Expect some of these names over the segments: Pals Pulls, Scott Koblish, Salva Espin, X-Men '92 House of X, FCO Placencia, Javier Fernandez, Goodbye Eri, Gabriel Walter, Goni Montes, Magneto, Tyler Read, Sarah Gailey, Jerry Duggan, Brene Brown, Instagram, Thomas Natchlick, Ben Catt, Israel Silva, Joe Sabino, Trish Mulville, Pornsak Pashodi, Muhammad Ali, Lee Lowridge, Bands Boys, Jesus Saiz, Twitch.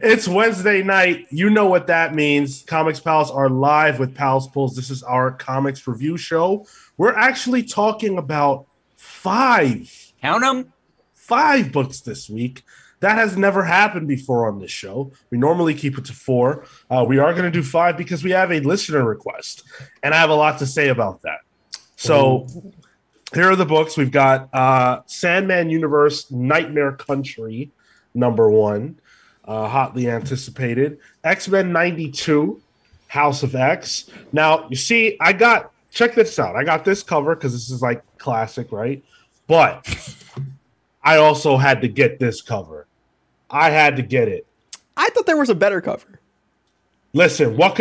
It's Wednesday night. You know what that means. Comics Pals are live with Pals Pulls. This is our comics review show. We're actually talking about five books this week. That has never happened before on this show. We normally keep it to four. We are going to do five because we have a listener request, and I have a lot to say about that. So here are the books. We've got Sandman Universe Nightmare Country, number one. Hotly anticipated. X-Men '92 House of X. Now, you see, check this out. I got this cover because this is like classic, right? But I also had to get this cover. I had to get it. I thought there was a better cover. Listen, what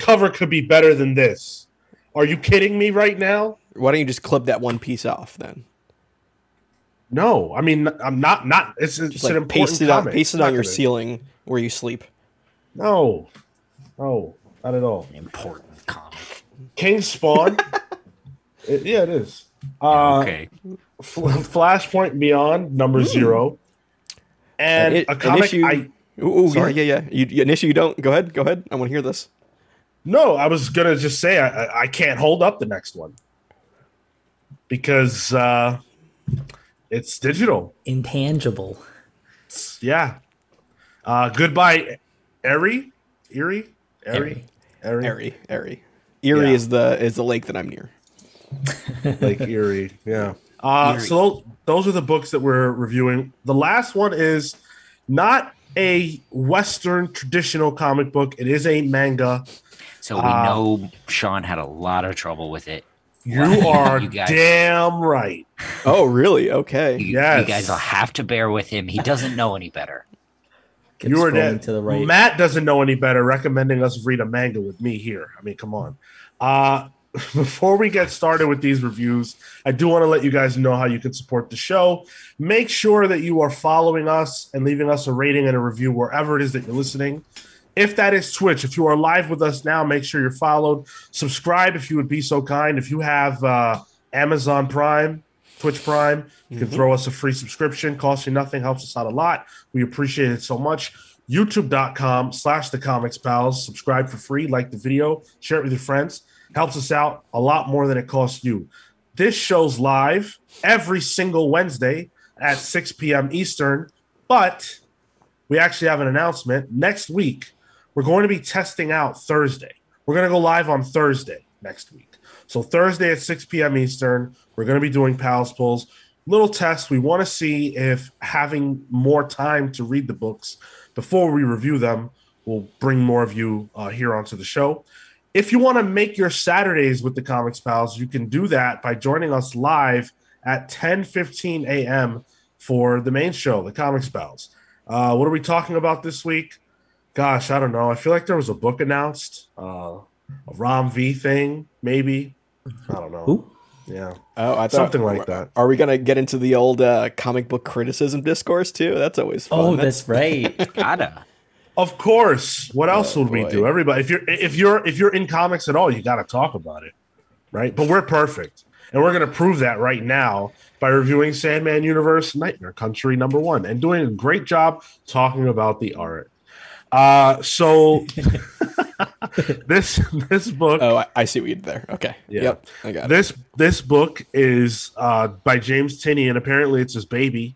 cover could be better than this? Are you kidding me right now? Why don't you just clip that one piece off then? No, I mean, I'm not. It's like an important comic. Paste it on your ceiling where you sleep. No, not at all. Important comic. King Spawn. Yeah, it is. Okay. Flashpoint Beyond, number zero. And a comic you don't. Go ahead. I want to hear this. No, I was going to just say I can't hold up the next one. Because... it's digital. Intangible. Yeah. Goodbye Eri? Eri. Erie is the lake that I'm near. Lake Erie. Yeah. Erie. So those are the books that we're reviewing. The last one is not a Western traditional comic book. It is a manga. So we know Sean had a lot of trouble with it. You are damn right. Oh, really? Okay. You guys will have to bear with him. He doesn't know any better. You are dead. To the right. Matt doesn't know any better, recommending us read a manga with me here. I mean, come on. Before we get started with these reviews, I do want to let you guys know how you can support the show. Make sure that you are following us and leaving us a rating and a review wherever it is that you're listening. If that is Twitch, if you are live with us now, make sure you're followed. Subscribe if you would be so kind. If you have Amazon Prime, Twitch Prime, you can throw us a free subscription. Costs you nothing, helps us out a lot. We appreciate it so much. YouTube.com/TheComicsPals. Subscribe for free. Like the video. Share it with your friends. Helps us out a lot more than it costs you. This show's live every single Wednesday at 6 p.m. Eastern. But we actually have an announcement next week. We're going to be testing out Thursday. We're going to go live on Thursday next week. So Thursday at 6 p.m. Eastern, we're going to be doing Pals Pulls. Little test. We want to see if having more time to read the books before we review them will bring more of you here onto the show. If you want to make your Saturdays with the Comics Pals, you can do that by joining us live at 10:15 a.m. for the main show, the Comics Pals. What are we talking about this week? Gosh, I don't know. I feel like there was a book announced, a Rom V thing, maybe. I don't know. Ooh. Yeah. Oh, I thought, something like that. Are we going to get into the old comic book criticism discourse, too? That's always fun. Oh, that's right. Gotta. Of course. What else would we do? Everybody, if you're in comics at all, you got to talk about it, right? But we're perfect. And we're going to prove that right now by reviewing Sandman Universe Nightmare Country number one and doing a great job talking about the art. So this book. Oh, I see what you did there. Okay. Yeah. Yep. I got this book is by James Tynion. Apparently, it's his baby.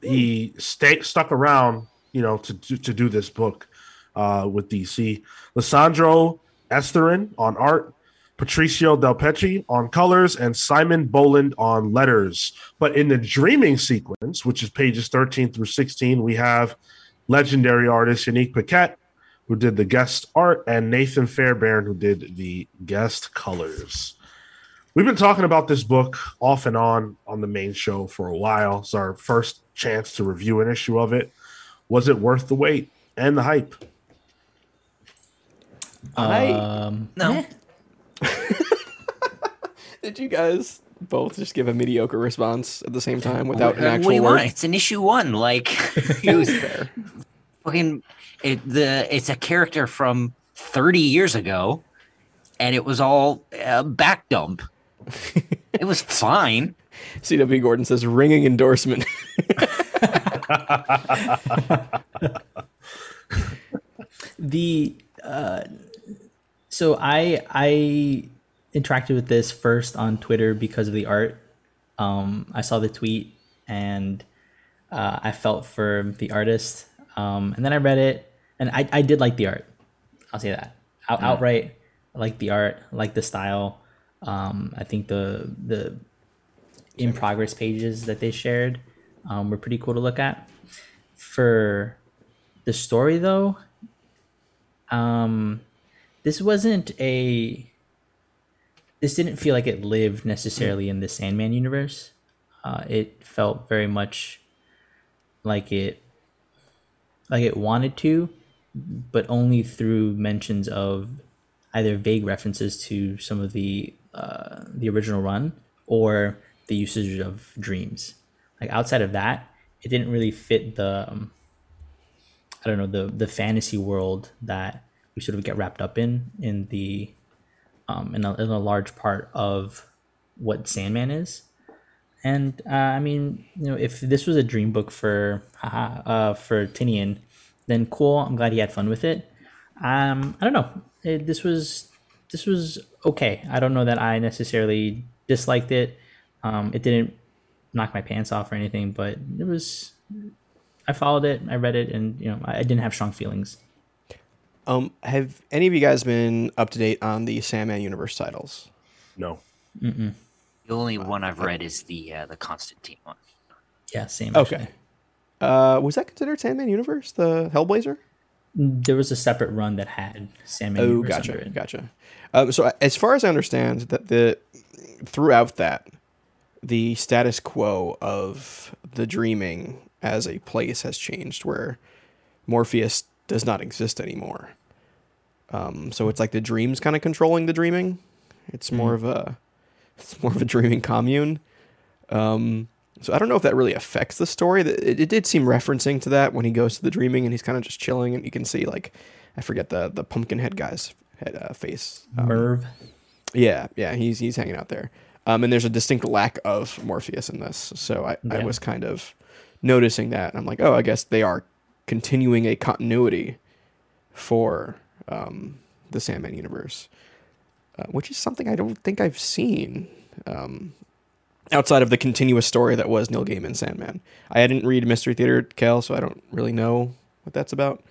He stuck around, to do this book with DC. Lissandro Estherin on art, Patricio Del Petri on colors, and Simon Boland on letters. But in the dreaming sequence, which is pages 13 through 16, we have legendary artist Yannick Paquette, who did the guest art, and Nathan Fairbairn, who did the guest colors. We've been talking about this book off and on the main show for a while. It's our first chance to review an issue of it. Was it worth the wait and the hype? No. Did you guys both just give a mediocre response at the same time without an actual word? It's an issue one. Like, it was fair. Fucking, it's a character from 30 years ago, and it was all back dump. It was fine. C.W. Gordon says, ringing endorsement. So I interacted with this first on Twitter because of the art. I saw the tweet and I felt for the artist, and then I read it, and I did like the art. I'll say that outright. I like the art, I like the style. I think the in progress pages that they shared were pretty cool to look at. For the story though, this didn't feel like it lived necessarily in the Sandman universe. It felt very much like it wanted to, but only through mentions of either vague references to some of the original run or the usage of dreams. Like outside of that, it didn't really fit the the fantasy world that we sort of get wrapped up in the in a large part of what Sandman is. And I mean, if this was a dream book for Tynion, then cool. I'm glad he had fun with it. I don't know. This was okay. I don't know that I necessarily disliked it. It didn't knock my pants off or anything, but it was. I followed it. I read it, and I didn't have strong feelings. Have any of you guys been up to date on the Sandman Universe titles? No. Mm-mm. The only one I've read is the Constantine one. Yeah, same. Okay. Actually. Was that considered Sandman Universe, the Hellblazer? There was a separate run that had Sandman Universe. Oh, gotcha, gotcha. So as far as I understand, that throughout that, the status quo of the dreaming as a place has changed, where Morpheus does not exist anymore. So it's like the dreams kind of controlling the dreaming. It's more of a... It's more of a dreaming commune. So I don't know if that really affects the story. It did seem referencing to that when he goes to the dreaming and he's kind of just chilling, and you can see, like, I forget the pumpkin head guy's head face. Merv. Yeah, he's hanging out there. And there's a distinct lack of Morpheus in this. So I was kind of noticing that. And I'm like, oh, I guess they are continuing a continuity for the Sandman universe. Which is something I don't think I've seen outside of the continuous story that was Neil Gaiman's Sandman. I hadn't read Mystery Theater, Cal, so I don't really know what that's about.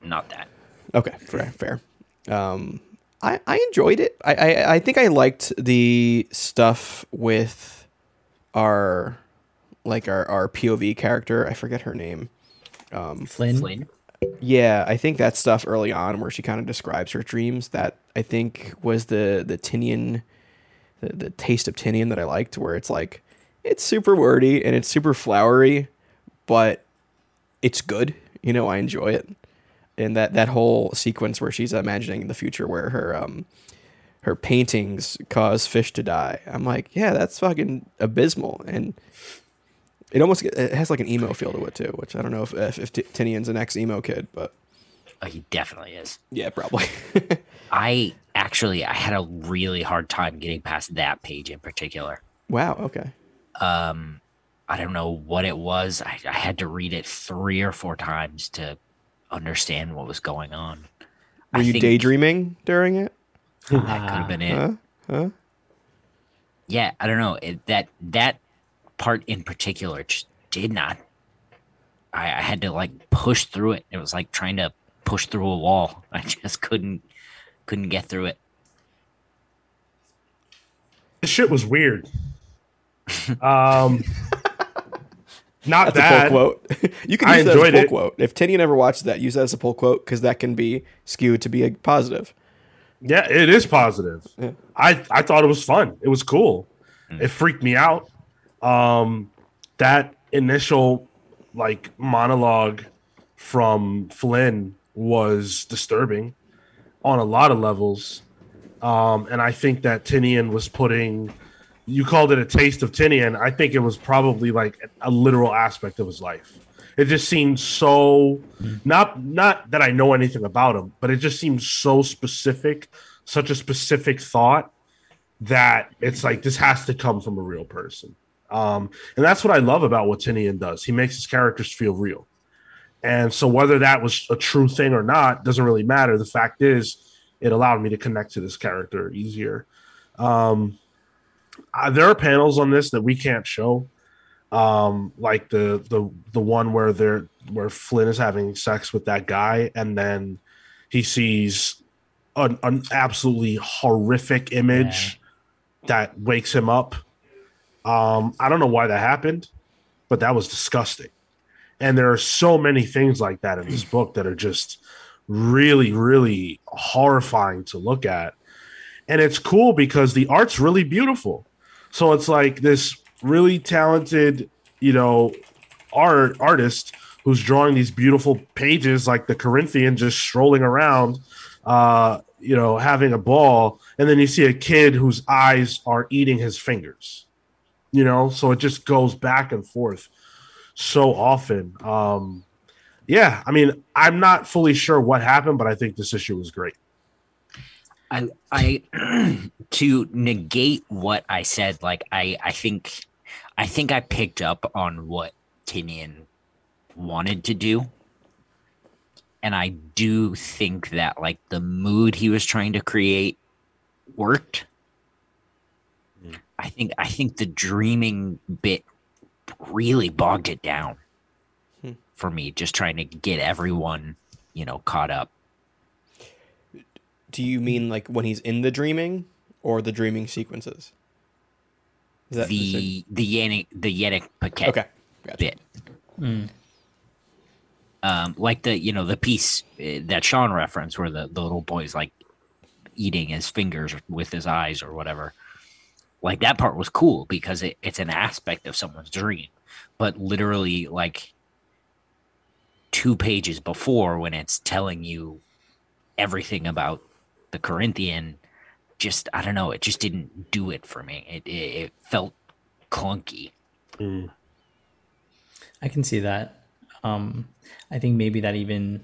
Not that. Okay, fair. I enjoyed it. I think I liked the stuff with our POV character. I forget her name. Flynn. Yeah, I think that stuff early on where she kind of describes her dreams, that I think was the Tynion, the taste of Tynion that I liked, where it's like, it's super wordy and it's super flowery, but it's good. I enjoy it. And that whole sequence where she's imagining the future where her paintings cause fish to die. I'm like, yeah, that's fucking abysmal. And it almost has like an emo feel to it too, which I don't know if Tinian's an ex-emo kid, but he definitely is. Yeah, probably. I had a really hard time getting past that page in particular. Wow. Okay. I don't know what it was. I had to read it 3 or 4 times to understand what was going on. Were you daydreaming during it? That could have been it. Huh? Yeah, I don't know. That part in particular just did not. I had to push through it. It was like trying to push through a wall. I just couldn't get through it. This shit was weird. Not that full quote. You can use that as a pull quote. If Tynion ever watches that, use that as a pull quote, because that can be skewed to be a positive. Yeah, it is positive. Yeah. I thought it was fun. It was cool. It freaked me out. That initial monologue from Flynn was disturbing on a lot of levels. And I think that Tynion was putting, you called it a taste of Tynion. I think it was probably a literal aspect of his life. It just seemed so not that I know anything about him, but it just seemed so specific, such a specific thought that it's like, this has to come from a real person. And that's what I love about what Tynion does. He makes his characters feel real. And so whether that was a true thing or not doesn't really matter. The fact is, it allowed me to connect to this character easier. There are panels on this that we can't show, like the one where they're where Flynn is having sex with that guy, and then he sees an absolutely horrific image that wakes him up. I don't know why that happened, but that was disgusting. And there are so many things like that in this book that are just really, really horrifying to look at. And it's cool because the art's really beautiful. So it's like this really talented, you know, artist who's drawing these beautiful pages, like the Corinthian just strolling around, you know, having a ball. And then you see a kid whose eyes are eating his fingers, you know, so it just goes back and forth so often. Yeah, I mean, I'm not fully sure what happened, but I think this issue was great. I to negate what I said, like I think I picked up on what Tynion wanted to do. And I do think that like the mood he was trying to create worked. I think the dreaming bit really bogged it down for me, just trying to get everyone, you know, caught up. Do you mean like when he's in the dreaming or the dreaming sequences? Is that the Yannick Paquette gotcha. Bit. Mm. Like the, you know, the piece that Sean referenced where the little boy's like eating his fingers with his eyes or whatever. Like that part was cool because it's an aspect of someone's dream, but literally like 2 pages before when it's telling you everything about the Corinthian, just I don't know, it just didn't do it for me. It felt clunky. Mm. I can see that. I think maybe that even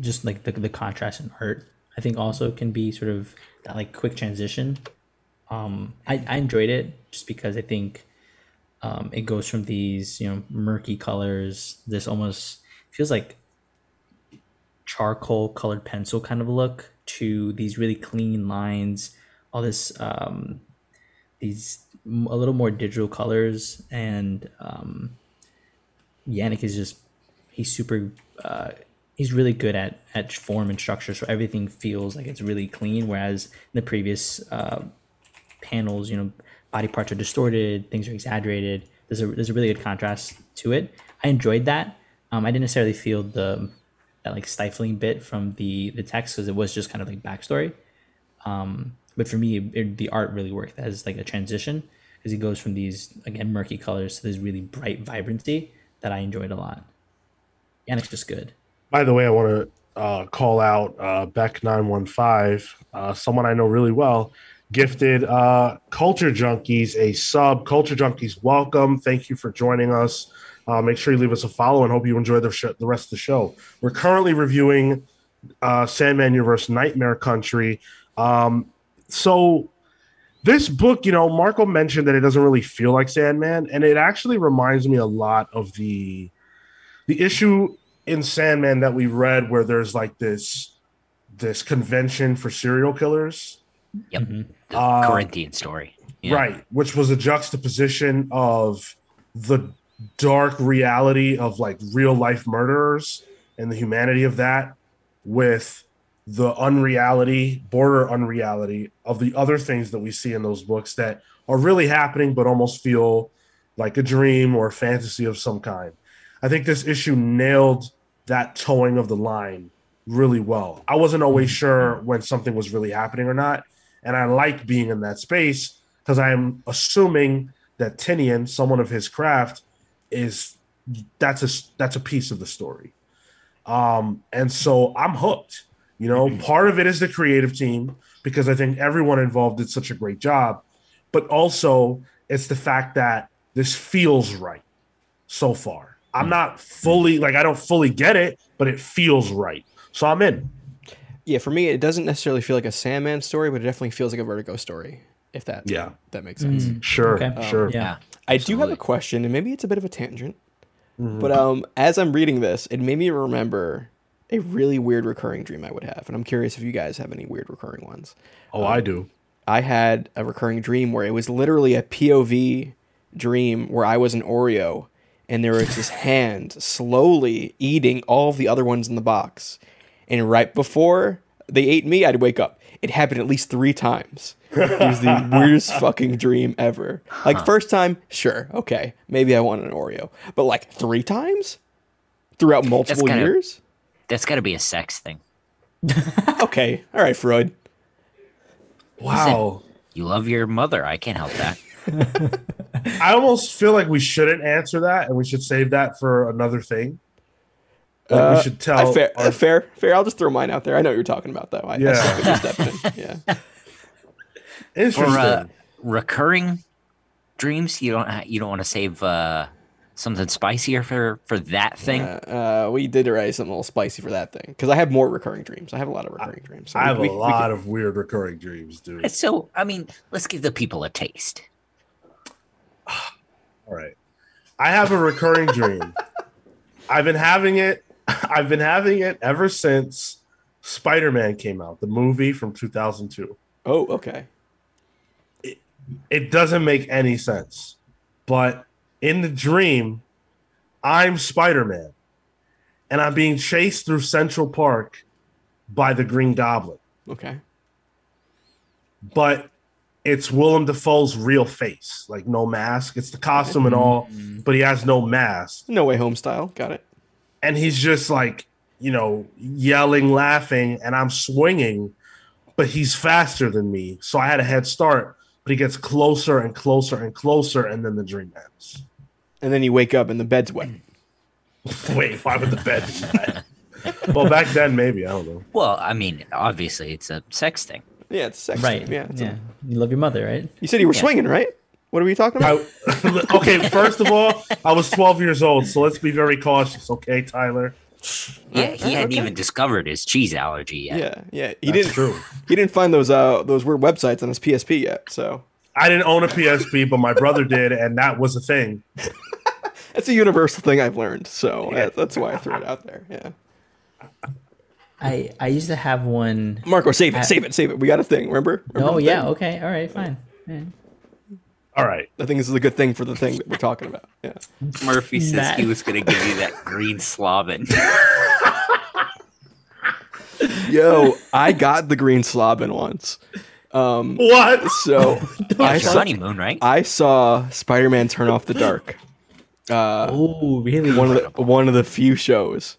just like the contrast in art, I think also can be sort of that like quick transition. I enjoyed it just because I think it goes from these, you know, murky colors, this almost feels like charcoal colored pencil kind of look, to these really clean lines, all this these a little more digital colors. And Yannick is just he's really good at form and structure, so everything feels like it's really clean, whereas in the previous panels, you know, body parts are distorted, things are exaggerated. There's a really good contrast to it. I enjoyed that. I didn't necessarily feel that like stifling bit from the text because it was just kind of like backstory, but for me the art really worked as like a transition because it goes from these again murky colors to this really bright vibrancy that I enjoyed a lot. And it's just good. By the way, I want to call out Beck 915, someone I know really well, gifted Culture Junkies a sub. Culture Junkies, welcome, thank you for joining us. Make sure you leave us a follow and hope you enjoy the rest of the show. We're currently reviewing Sandman Universe Nightmare Country. So this book, you know, Marco mentioned that it doesn't really feel like Sandman, and it actually reminds me a lot of the issue in Sandman that we read where there's like this convention for serial killers. Yep, the Corinthian story. Yeah. Right, which was a juxtaposition of the dark reality of like real life murderers and the humanity of that with the border unreality of the other things that we see in those books that are really happening but almost feel like a dream or a fantasy of some kind. I think this issue nailed that towing of the line really well. I wasn't always sure when something was really happening or not, and I like being in that space because I'm assuming that Tynion, someone of his craft, that's a piece of the story, and so I'm hooked. You know, part of it is the creative team because I think everyone involved did such a great job, but also it's the fact that this feels right so far. I'm not fully like I don't fully get it, but it feels right, so I'm in. Yeah, for me, it doesn't necessarily feel like a Sandman story, but it definitely feels like a Vertigo story. If that makes sense. Sure. Okay. Sure. Yeah. I do have a question, and maybe it's a bit of a tangent. Mm-hmm. But as I'm reading this, it made me remember a really weird recurring dream I would have. And I'm curious if you guys have any weird recurring ones. Oh, I do. I had a recurring dream where it was literally a POV dream where I was an Oreo and there was this hand slowly eating all of the other ones in the box. And right before they ate me, I'd wake up. It happened at least 3 times. It was the weirdest fucking dream ever. Like, first time, sure, okay, maybe I want an Oreo. But, like, 3 times? Throughout multiple years? That's got to be a sex thing. Okay. All right, Freud. Wow. Listen, you love your mother. I can't help that. I almost feel like we shouldn't answer that, and we should save that for another thing. Like we should tell. Fair. I'll just throw mine out there. I know what you're talking about, though. Yeah. Interesting. Or, recurring dreams. You don't want to save something spicier for that thing. We did already something a little spicy for that thing because I have more recurring dreams. I have a lot of recurring dreams. So I have a lot of weird recurring dreams, dude. So I mean, let's give the people a taste. All right, I have a recurring dream. I've been having it ever since Spider-Man came out, the movie from 2002. Oh, okay. It doesn't make any sense. But in the dream, I'm Spider-Man. And I'm being chased through Central Park by the Green Goblin. Okay. But it's Willem Dafoe's real face. Like, no mask. It's the costume and all, but he has no mask. No Way Home style. Got it. And he's just, like, you know, yelling, laughing, and I'm swinging, but he's faster than me. So I had a head start, but he gets closer and closer and closer, and then the dream ends. And then you wake up and the bed's wet. Wait, why would the bed be wet? Well, back then, maybe. I don't know. Well, I mean, obviously, it's a sex thing. Yeah, it's sexy. Right. Yeah, you love your mother, right? You said you were swinging, right? What are we talking about? Okay, first of all, I was 12 years old, so let's be very cautious, okay, Tyler? Yeah, he hadn't even discovered his cheese allergy yet. Yeah. He didn't find those weird websites on his PSP yet, so. I didn't own a PSP, but my brother did, and that was a thing. That's a universal thing I've learned, so that's why I threw it out there, yeah. I used to have one. Marco, save it. We got a thing, remember? Oh, yeah. Okay. All right, fine. Yeah. All right. I think this is a good thing for the thing that we're talking about. Yeah. Murphy says he was going to give you that green slobbin. Yo, I got the green slobbin once. What? So honeymoon, right? I saw Spider-Man Turn Off the Dark. Really? One of the few shows.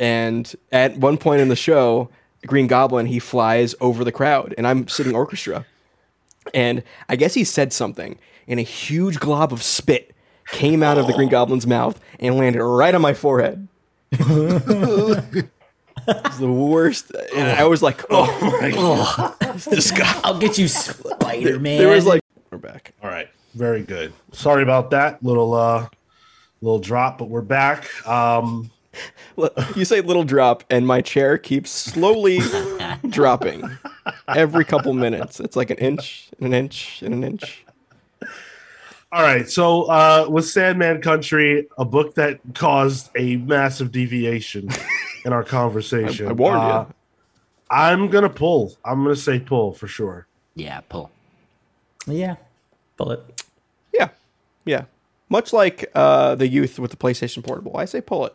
And at one point in the show, Green Goblin, he flies over the crowd, and I'm sitting orchestra. And I guess he said something, and a huge glob of spit came out of the Green Goblin's mouth and landed right on my forehead. It was the worst. And I was like, oh my God. I'll get you, Spider-Man. There was like, we're back. All right. Very good. Sorry about that little drop, but we're back. You say little drop, and my chair keeps slowly dropping every couple minutes. It's like an inch, and an inch, and an inch. All right, so with Sandman Country, a book that caused a massive deviation in our conversation. I warned you. I'm going to pull. I'm going to say pull for sure. Yeah, pull. Yeah, pull it. Yeah. Much like the youth with the PlayStation Portable. I say pull it.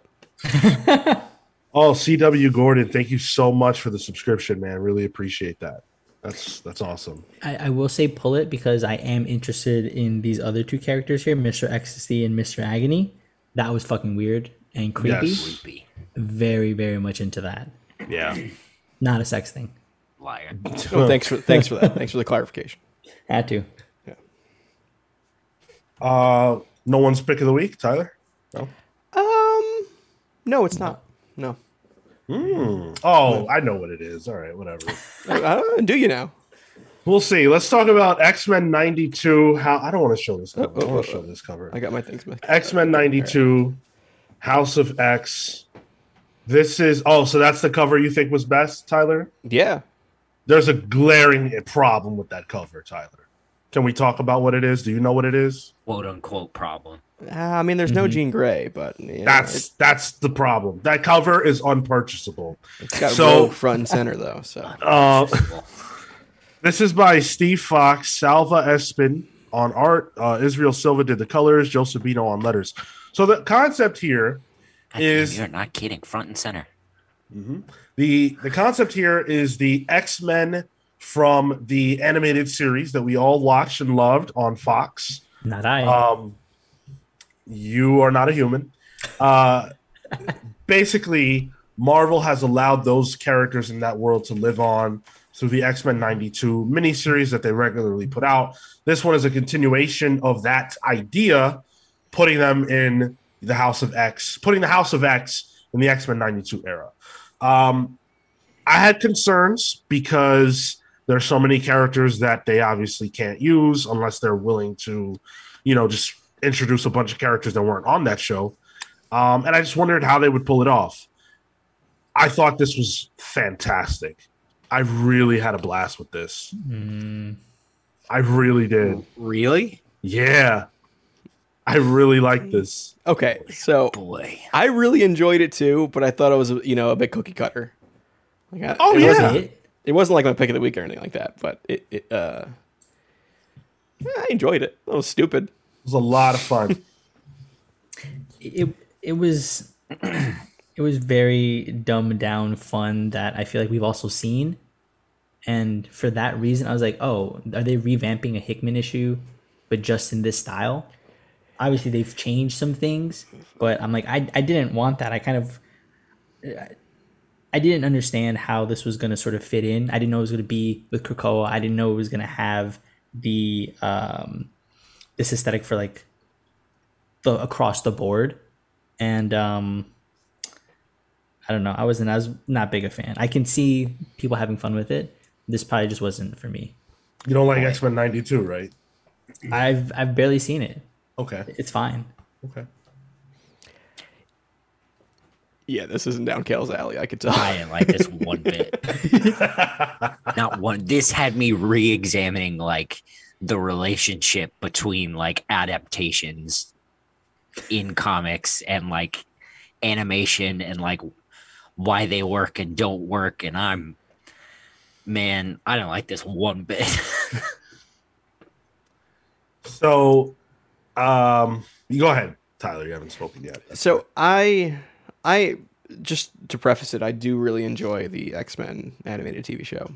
Oh, CW Gordon, thank you so much for the subscription, man. Really appreciate that. That's awesome. I will say pull it because I am interested in these other two characters here, Mr. Ecstasy and Mr. Agony. That was fucking weird and creepy. Yes. Creepy. Very, very much into that. Yeah. Not a sex thing. Liar. Oh, thanks for that. Thanks for the clarification. Had to. Yeah. No one's pick of the week, Tyler? No. No, it's not. No. Oh, I know what it is. All right, whatever. Do you now? We'll see. Let's talk about X-Men '92. I don't want to show this cover. I want to show this cover. I got my things. X-Men '92, right. House of X. This is... Oh, so that's the cover you think was best, Tyler? Yeah. There's a glaring problem with that cover, Tyler. Can we talk about what it is? Do you know what it is? Quote unquote problem. I mean, there's no Jean Grey, but you know, that's the problem. That cover is unpurchasable. It's got Rogue front and center though. So this is by Steve Fox, Salva Espin on art. Israel Silva did the colors. Joe Sabino on letters. So the concept here is you're not kidding. Front and center. The concept here is the X-Men from the animated series that we all watched and loved on Fox. Not I. You are not a human. Basically, Marvel has allowed those characters in that world to live on through the X-Men '92 miniseries that they regularly put out. This one is a continuation of that idea, putting them in the House of X, putting the House of X in the X-Men '92 era. I had concerns because there's so many characters that they obviously can't use unless they're willing to, you know, just introduce a bunch of characters that weren't on that show. And I just wondered how they would pull it off. I thought this was fantastic. I really had a blast with this. I really did. Really? Yeah. I really like this. Okay, so I really enjoyed it too, but I thought it was, you know, a bit cookie cutter. Like it wasn't like my pick of the week or anything like that, but I enjoyed it. It was stupid. It was a lot of fun. it was very dumbed down fun that I feel like we've also seen, and for that reason, I was like, oh, are they revamping a Hickman issue, but just in this style? Obviously, they've changed some things, but I'm like, I didn't want that. I didn't understand how this was going to sort of fit in. I didn't know it was going to be with Krakoa. I didn't know it was going to have the this aesthetic for like the across the board, and I don't know. I was not big a fan. I can see people having fun with it. This probably just wasn't for me. You don't like X-Men '92, right? I've barely seen it. Okay. It's fine. Okay. Yeah, this isn't down Kale's alley, I could tell. I didn't like this one bit. Not one. This had me re-examining like the relationship between like adaptations in comics and like animation and like why they work and don't work, and I don't like this one bit. So you go ahead, Tyler. You haven't spoken yet. So I just to preface it, I do really enjoy the X-Men animated TV show.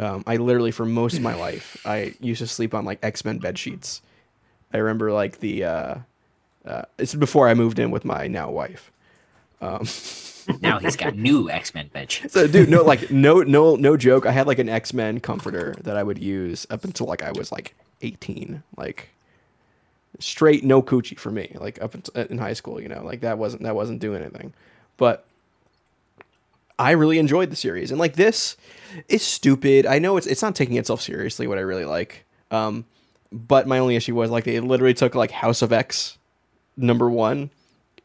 I literally, for most of my life, I used to sleep on like X-Men bed sheets. I remember like the it's before I moved in with my now wife. Now he's got new X-Men bed sheets. So, dude, no joke. I had like an X-Men comforter that I would use up until like I was like 18, like. Straight no coochie for me, like up in high school, you know, like that wasn't doing anything. But I really enjoyed the series, and like this is stupid. I know it's not taking itself seriously, what I really like. But my only issue was like they literally took like House of X #1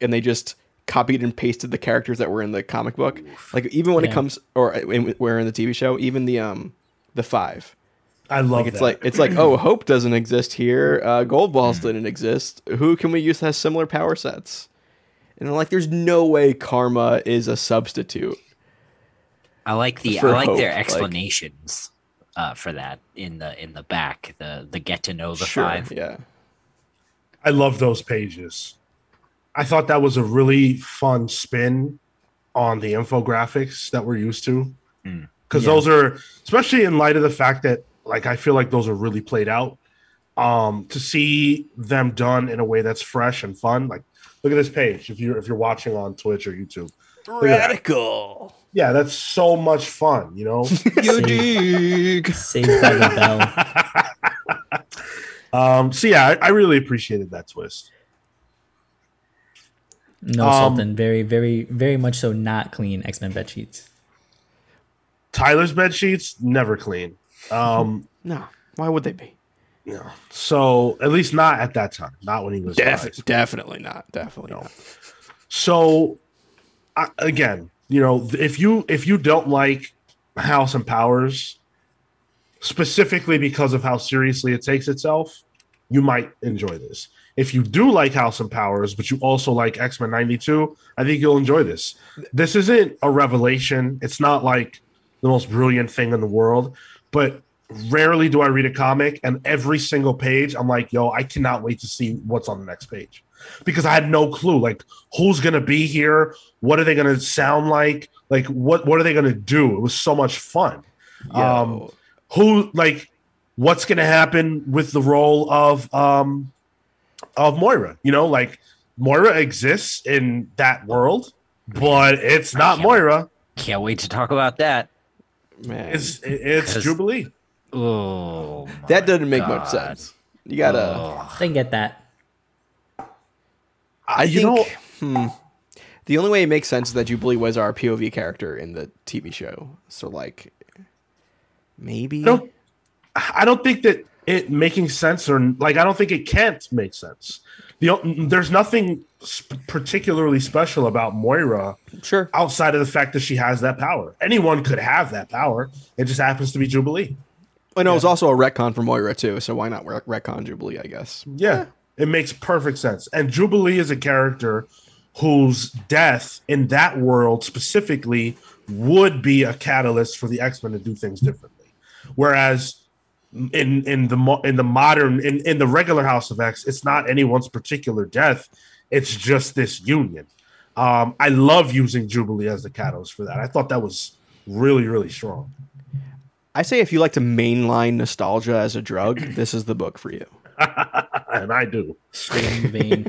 and they just copied and pasted the characters that were in the comic book. Like even when it comes we're in the TV show, even the five. I love it. Like, it's like, oh, Hope doesn't exist here. Gold Balls didn't exist. Who can we use that has similar power sets? And I'm like, there's no way Karma is a substitute. I like their explanations for that in the back, the get to know the five. Yeah. I love those pages. I thought that was a really fun spin on the infographics that we're used to. Because those are, especially in light of the fact that like I feel like those are really played out. To see them done in a way that's fresh and fun. Like, look at this page if you're watching on Twitch or YouTube. Radical. That. Yeah, that's so much fun, you know. Saved by the bell. So yeah, I really appreciated that twist. No, something very, very, very much so not clean X-Men bed sheets. Tyler's bed sheets never clean. No, why would they be? No, so at least not at that time, not when he was definitely not. So again, you know, if you don't like House and Powers, specifically because of how seriously it takes itself, you might enjoy this. If you do like House of Powers, but you also like X-Men 92, I think you'll enjoy this. This isn't a revelation. It's not like the most brilliant thing in the world, but rarely do I read a comic and every single page I'm like, yo, I cannot wait to see what's on the next page because I had no clue, like, who's going to be here? What are they going to sound like? Like, what are they going to do? It was so much fun. Yeah. What's going to happen with the role of Moira, you know, like Moira exists in that world, but it's not Moira. Can't wait to talk about that. Man. It's Jubilee. Oh, that doesn't make much sense. You gotta. I didn't get that. The only way it makes sense is that Jubilee was our POV character in the TV show. So, like, maybe. I don't think that it making sense or like I don't think it can't make sense. There's nothing particularly special about Moira, sure, outside of the fact that she has that power. Anyone could have that power. It just happens to be Jubilee. And it was also a retcon for Moira too, so why not retcon Jubilee, I guess. Yeah, it makes perfect sense. And Jubilee is a character whose death in that world specifically would be a catalyst for the X-Men to do things differently. Whereas in the regular House of X, it's not anyone's particular death. It's just this union. I love using Jubilee as the catalyst for that. I thought that was really, really strong. I say if you like to mainline nostalgia as a drug, this is the book for you. And I do. Stay in the vein.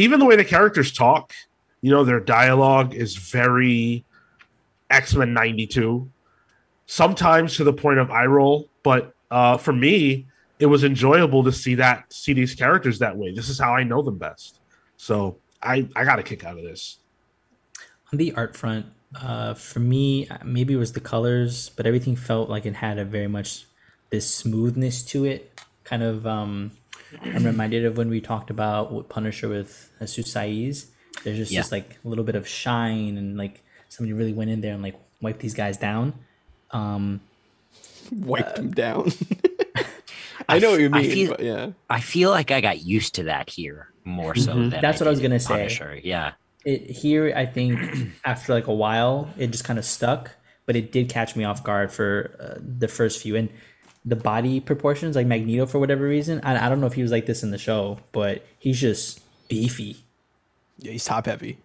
Even the way the characters talk, you know, their dialogue is very X-Men 92. Sometimes to the point of eye roll, but for me, it was enjoyable to see these characters that way. This is how I know them best. So I got a kick out of this. On the art front, for me, maybe it was the colors, but everything felt like it had a very much this smoothness to it. Kind of, I'm reminded of when we talked about what Punisher with Jesus Saiz. There's just this like a little bit of shine and like somebody really went in there and like wiped these guys down. Wipe them down. I know what you mean. I feel like I got used to that here more so than that's what I was gonna say. Punisher. Yeah, I think after like a while, it just kind of stuck, but it did catch me off guard for the first few and the body proportions. Like Magneto, for whatever reason, I don't know if he was like this in the show, but he's just beefy. Yeah, he's top heavy.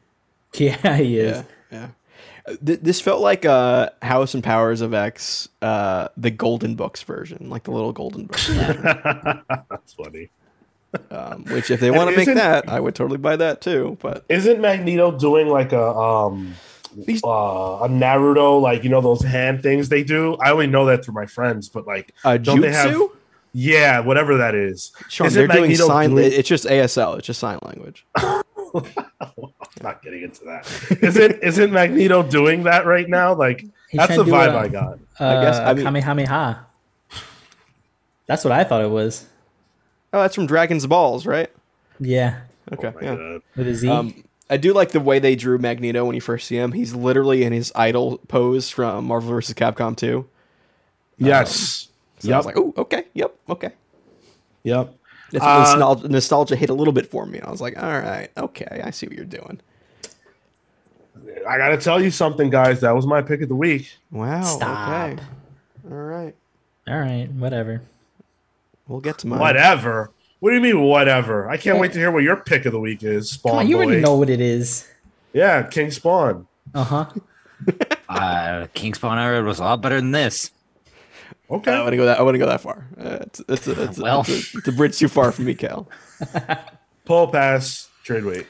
Yeah, he is. Yeah. This felt like House and Powers of X, the Golden Books version, like the little Golden Books. That's funny. Which, if they want to make that, I would totally buy that too. But isn't Magneto doing like a Naruto, like, you know, those hand things they do? I only know that through my friends, but like don't they have? Yeah, whatever that is. Sean, isn't Magneto doing sign? It's just ASL. It's just sign language. I'm not getting into that. Isn't Magneto doing that right now? Like, that's the vibe I got. I guess Kamehameha. That's what I thought it was. Oh, that's from Dragon's Balls, right? Yeah. Okay. Oh yeah. With a Z. I do like the way they drew Magneto when you first see him. He's literally in his idol pose from Marvel vs. Capcom 2. Yes. So I was like, oh, okay. Yep. Nostalgia hit a little bit for me, and I was like, all right, okay, I see what you're doing. I gotta tell you something, guys. That was my pick of the week. Wow. Stop. Okay. All right, whatever. We'll get to mine. Whatever? What do you mean whatever? I can't wait to hear what your pick of the week is, Spawn. Come on, you boy. Already know what it is. Yeah, King Spawn. King Spawn I read was a lot better than this. Okay, I want to go that far. It's a bridge too far for me, Cal. Pull, pass, trade, weight.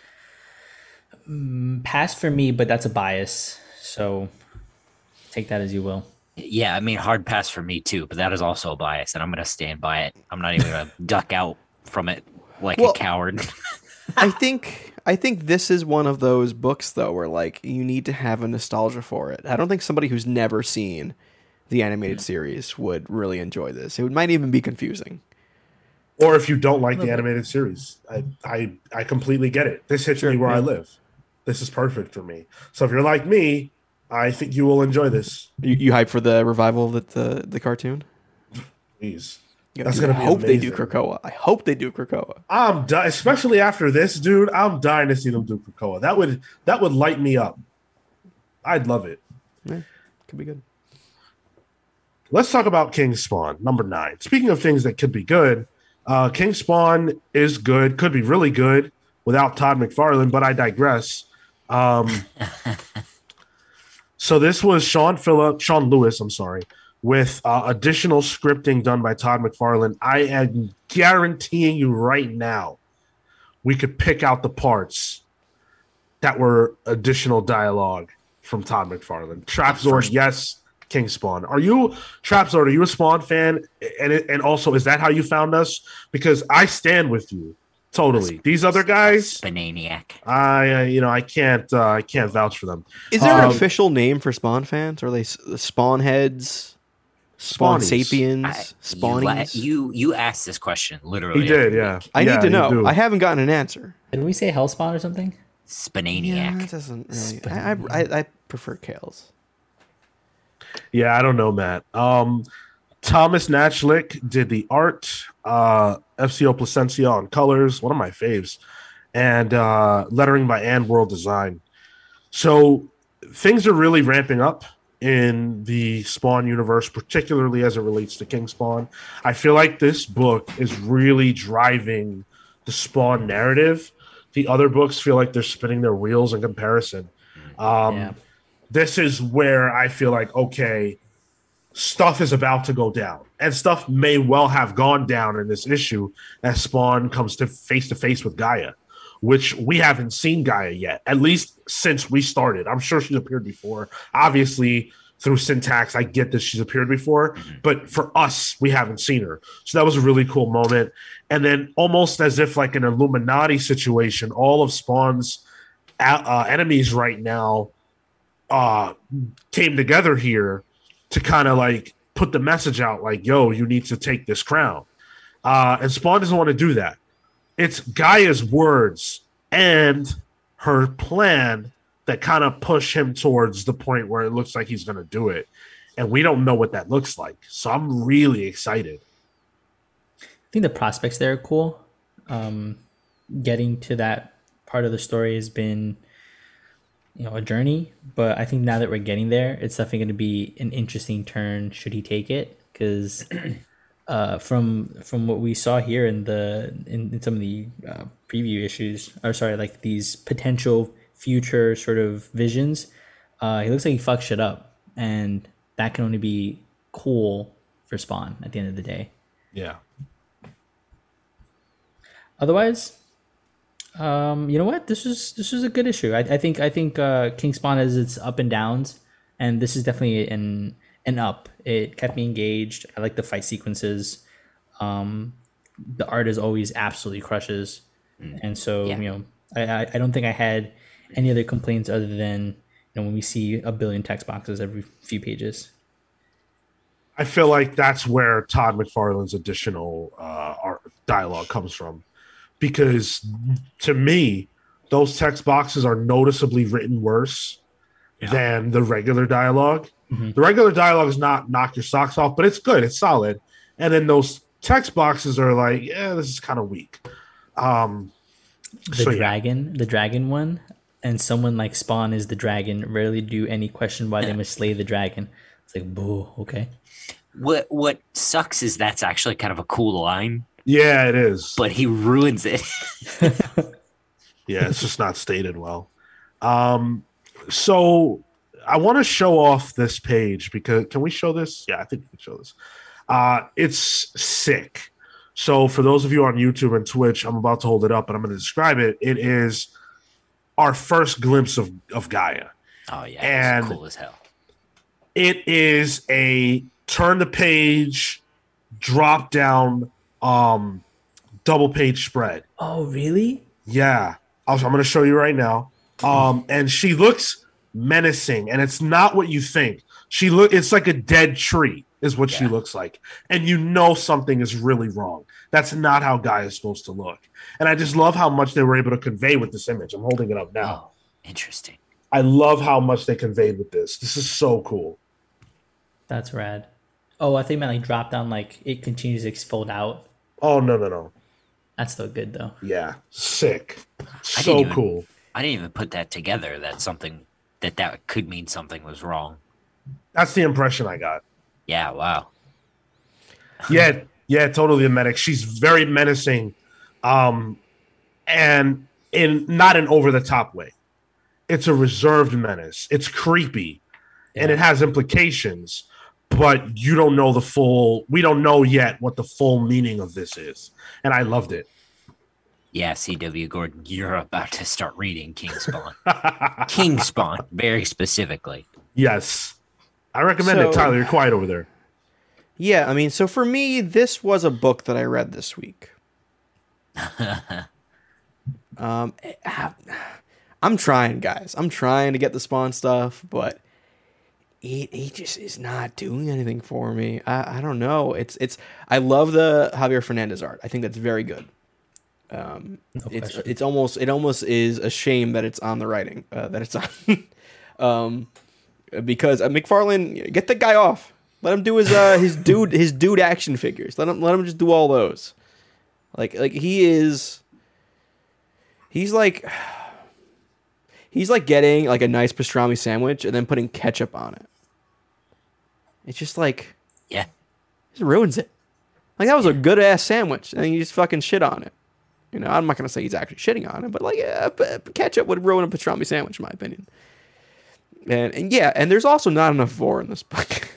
Pass for me, but that's a bias. So take that as you will. Yeah, I mean, hard pass for me too, but that is also a bias, and I'm going to stand by it. I'm not even going to duck out from it like a coward. I think this is one of those books, though, where like you need to have a nostalgia for it. I don't think somebody who's never seen the animated series would really enjoy this. It might even be confusing. Or if you don't like the animated series, I completely get it. This hits me where I live. This is perfect for me. So if you're like me, I think you will enjoy this. You hype for the revival of the cartoon? Please. That's gonna be amazing. They do Krakoa. I hope they do Krakoa. Especially after this, dude. I'm dying to see them do Krakoa. That would light me up. I'd love it. Yeah, could be good. Let's talk about King Spawn, number 9. Speaking of things that could be good, King Spawn is good. Could be really good without Todd McFarlane, but I digress. So this was Sean Lewis. I'm sorry. With additional scripting done by Todd McFarlane, I am guaranteeing you right now we could pick out the parts that were additional dialogue from Todd McFarlane. Trapzord, yes. King Spawn. Are you a Spawn fan? And also, is that how you found us? Because I stand with you totally. These other guys, Spananiac. I can't vouch for them. Is there an official name for Spawn fans? Are they Spawn heads? Spawn sapiens, Spawnies. You asked this question literally. He did, yeah. I need to know. I haven't gotten an answer. Did we say Hellspawn or something? Spananiac. Yeah, that doesn't really. I prefer Kales. Yeah, I don't know, Matt. Thomas Natchlick did the art. FCO Placencia on colors, one of my faves, and lettering by Ann World Design. So things are really ramping up in the Spawn universe, particularly as it relates to King Spawn. I feel like this book is really driving the Spawn narrative. The other books feel like they're spinning their wheels in comparison. This is where I feel like, okay, stuff is about to go down, and stuff may well have gone down in this issue as Spawn comes to face with Gaia, which we haven't seen Gaia yet, at least since we started. I'm sure she's appeared before. Obviously, through syntax, I get that she's appeared before, but for us, we haven't seen her. So that was a really cool moment. And then almost as if like an Illuminati situation, all of Spawn's enemies right now came together here to kind of like put the message out like, yo, you need to take this crown. And Spawn doesn't want to do that. It's Gaia's words and her plan that kind of push him towards the point where it looks like he's going to do it. And we don't know what that looks like. So I'm really excited. I think the prospects there are cool. Getting to that part of the story has been, a journey. But I think now that we're getting there, it's definitely going to be an interesting turn should he take it. Because... from what we saw here in some of the preview issues, like these potential future sort of visions, he looks like he fucks shit up, and that can only be cool for Spawn at the end of the day. Yeah. Otherwise, you know what? This is a good issue. I think King Spawn has its up and downs, and this is definitely an up. It kept me engaged. I like the fight sequences. The art is always absolutely crushes. And so, I don't think I had any other complaints other than, when we see a billion text boxes every few pages. I feel like that's where Todd McFarlane's additional art dialogue comes from. Because to me, those text boxes are noticeably written worse than the regular dialogue. Mm-hmm. The regular dialogue is not knock your socks off, but it's good. It's solid. And then those text boxes are like, this is kind of weak. The dragon one, and someone like Spawn is the dragon. Rarely do any question why they must slay the dragon. It's like, boo, okay. What sucks is that's actually kind of a cool line. Yeah, it is. But he ruins it. Yeah, it's just not stated well. So... I want to show off this page because can we show this? Yeah, I think we can show this. It's sick. So for those of you on YouTube and Twitch, I'm about to hold it up and I'm going to describe it. It is our first glimpse of Gaia. Oh yeah, and it's cool as hell. It is a turn the page, drop down, double page spread. Oh really? Yeah. I'm going to show you right now. And she looks menacing, and it's not what you think. It's like a dead tree is what she looks like, and something is really wrong. That's not how Gaia is supposed to look, and I just love how much they were able to convey with this image. I'm holding it up now. Oh, interesting. I love how much they conveyed with this. This is so cool. That's rad. Oh, I think man, like drop down, like it continues to fold out. Oh no, no, no. That's still good though. Yeah, sick. So cool. I didn't even put that together. That something that could mean something was wrong. That's the impression I got. Yeah. Wow. Yeah. Yeah. Totally emetic. She's very menacing, and in not an over the top way. It's a reserved menace. It's creepy, and it has implications. But you don't know the full. We don't know yet what the full meaning of this is, and I loved it. Yeah, C.W. Gordon, you're about to start reading King Spawn. King Spawn, very specifically. Yes, I recommend it. Tyler, you're quiet over there. Yeah, I mean, so for me, this was a book that I read this week. I'm trying, guys. I'm trying to get the Spawn stuff, but he just is not doing anything for me. I don't know. It's I love the Javier Fernandez art. I think that's very good. It almost is a shame that it's on the writing that it's on, because McFarlane, get the guy off. Let him do his dude action figures. Let him just do all those. Like he's like getting like a nice pastrami sandwich and then putting ketchup on it. It's just like, yeah, it ruins it. Like that was a good ass sandwich and you just fucking shit on it. You know, I'm not gonna say he's actually shitting on it, but like ketchup would ruin a pastrami sandwich, in my opinion. And there's also not enough vor in this book.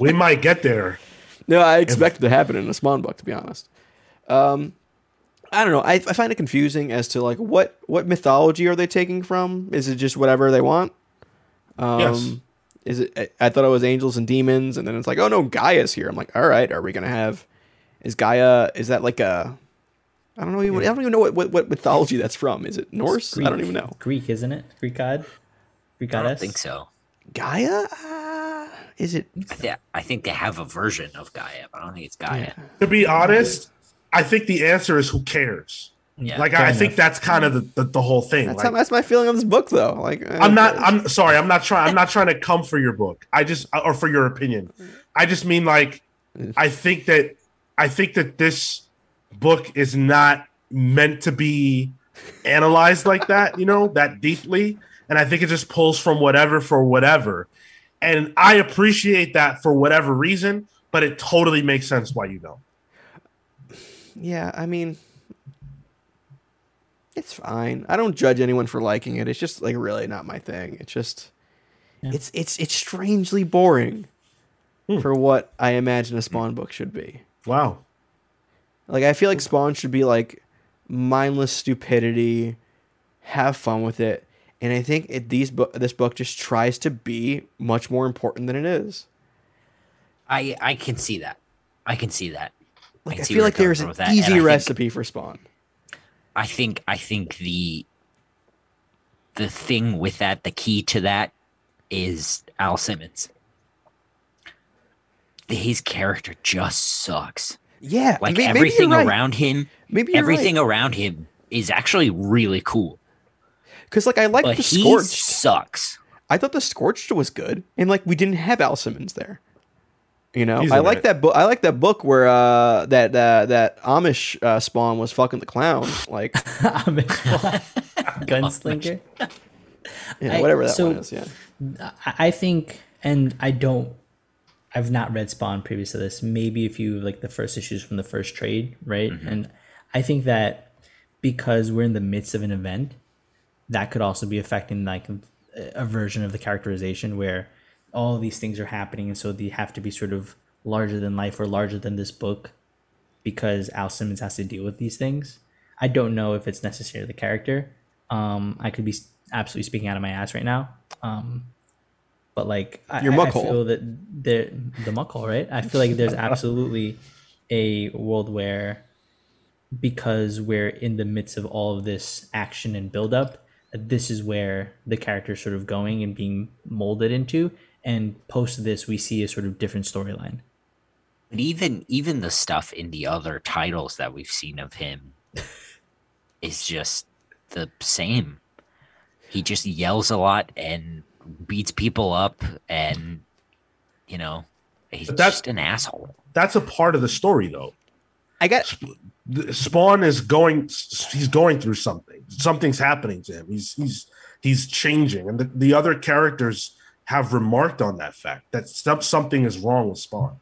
We might get there. No, I expected to happen in a Spawn book, to be honest. I don't know. I find it confusing as to like what mythology are they taking from? Is it just whatever they want? Yes. Is it? I thought it was angels and demons, and then it's like, oh no, Gaia's here. I'm like, all right, are we gonna have? Is Gaia? Is that like a? I don't know. I don't even know what mythology that's from. Is it Norse? I don't even know. Greek, isn't it? Greek god. Greek goddess. I don't think so. Gaia. Is it? Yeah, I think they have a version of Gaia, but I don't think it's Gaia. Yeah. To be honest, I think the answer is who cares. Yeah, like I think that's kind of the whole thing. That's, like, that's my feeling of this book, though. Like I'm not trying to come for your book. Or for your opinion. I just mean like I think that this book is not meant to be analyzed like that. You know, that deeply, and I think it just pulls from whatever for whatever. And I appreciate that for whatever reason, but it totally makes sense why you don't. Yeah, I mean, it's fine. I don't judge anyone for liking it. It's just like really not my thing. It's just, it's strangely boring for what I imagine a Spawn book should be. Wow. Like I feel like Spawn should be like mindless stupidity, have fun with it. And I think this book just tries to be much more important than it is. I can see that. I can see that. Like, I feel like there's an easy recipe for Spawn. I think the thing with that, the key to that, is Al Simmons. His character just sucks. Yeah, like everything around him. Maybe everything around him is actually really cool. Because, like, I like the Scorched. He sucks. I thought the Scorched was good. And, like, we didn't have Al Simmons there. You know? He's I like that book where that Amish Spawn was fucking the clown. Like, Amish Gunslinger? Yeah, whatever one is, yeah. I think, and I've not read Spawn previous to this. Maybe if you, like, the first issues from the first trade, right? Mm-hmm. And I think that because we're in the midst of an event, that could also be affecting like a version of the characterization where all of these things are happening. And so they have to be sort of larger than life or larger than this book because Al Simmons has to deal with these things. I don't know if it's necessarily the character. I could be absolutely speaking out of my ass right now. But like, I feel that the muck hole, right? I feel like there's absolutely a world where, because we're in the midst of all of this action and buildup, this is where the character is sort of going and being molded into, and post this we see a sort of different storyline. But even the stuff in the other titles that we've seen of him is just the same. He just yells a lot and beats people up, and you know, he's just an asshole. That's a part of the story, though. I got Spawn is going. He's going through something. Something's happening to him. He's changing, and the other characters have remarked on that fact that something is wrong with Spawn.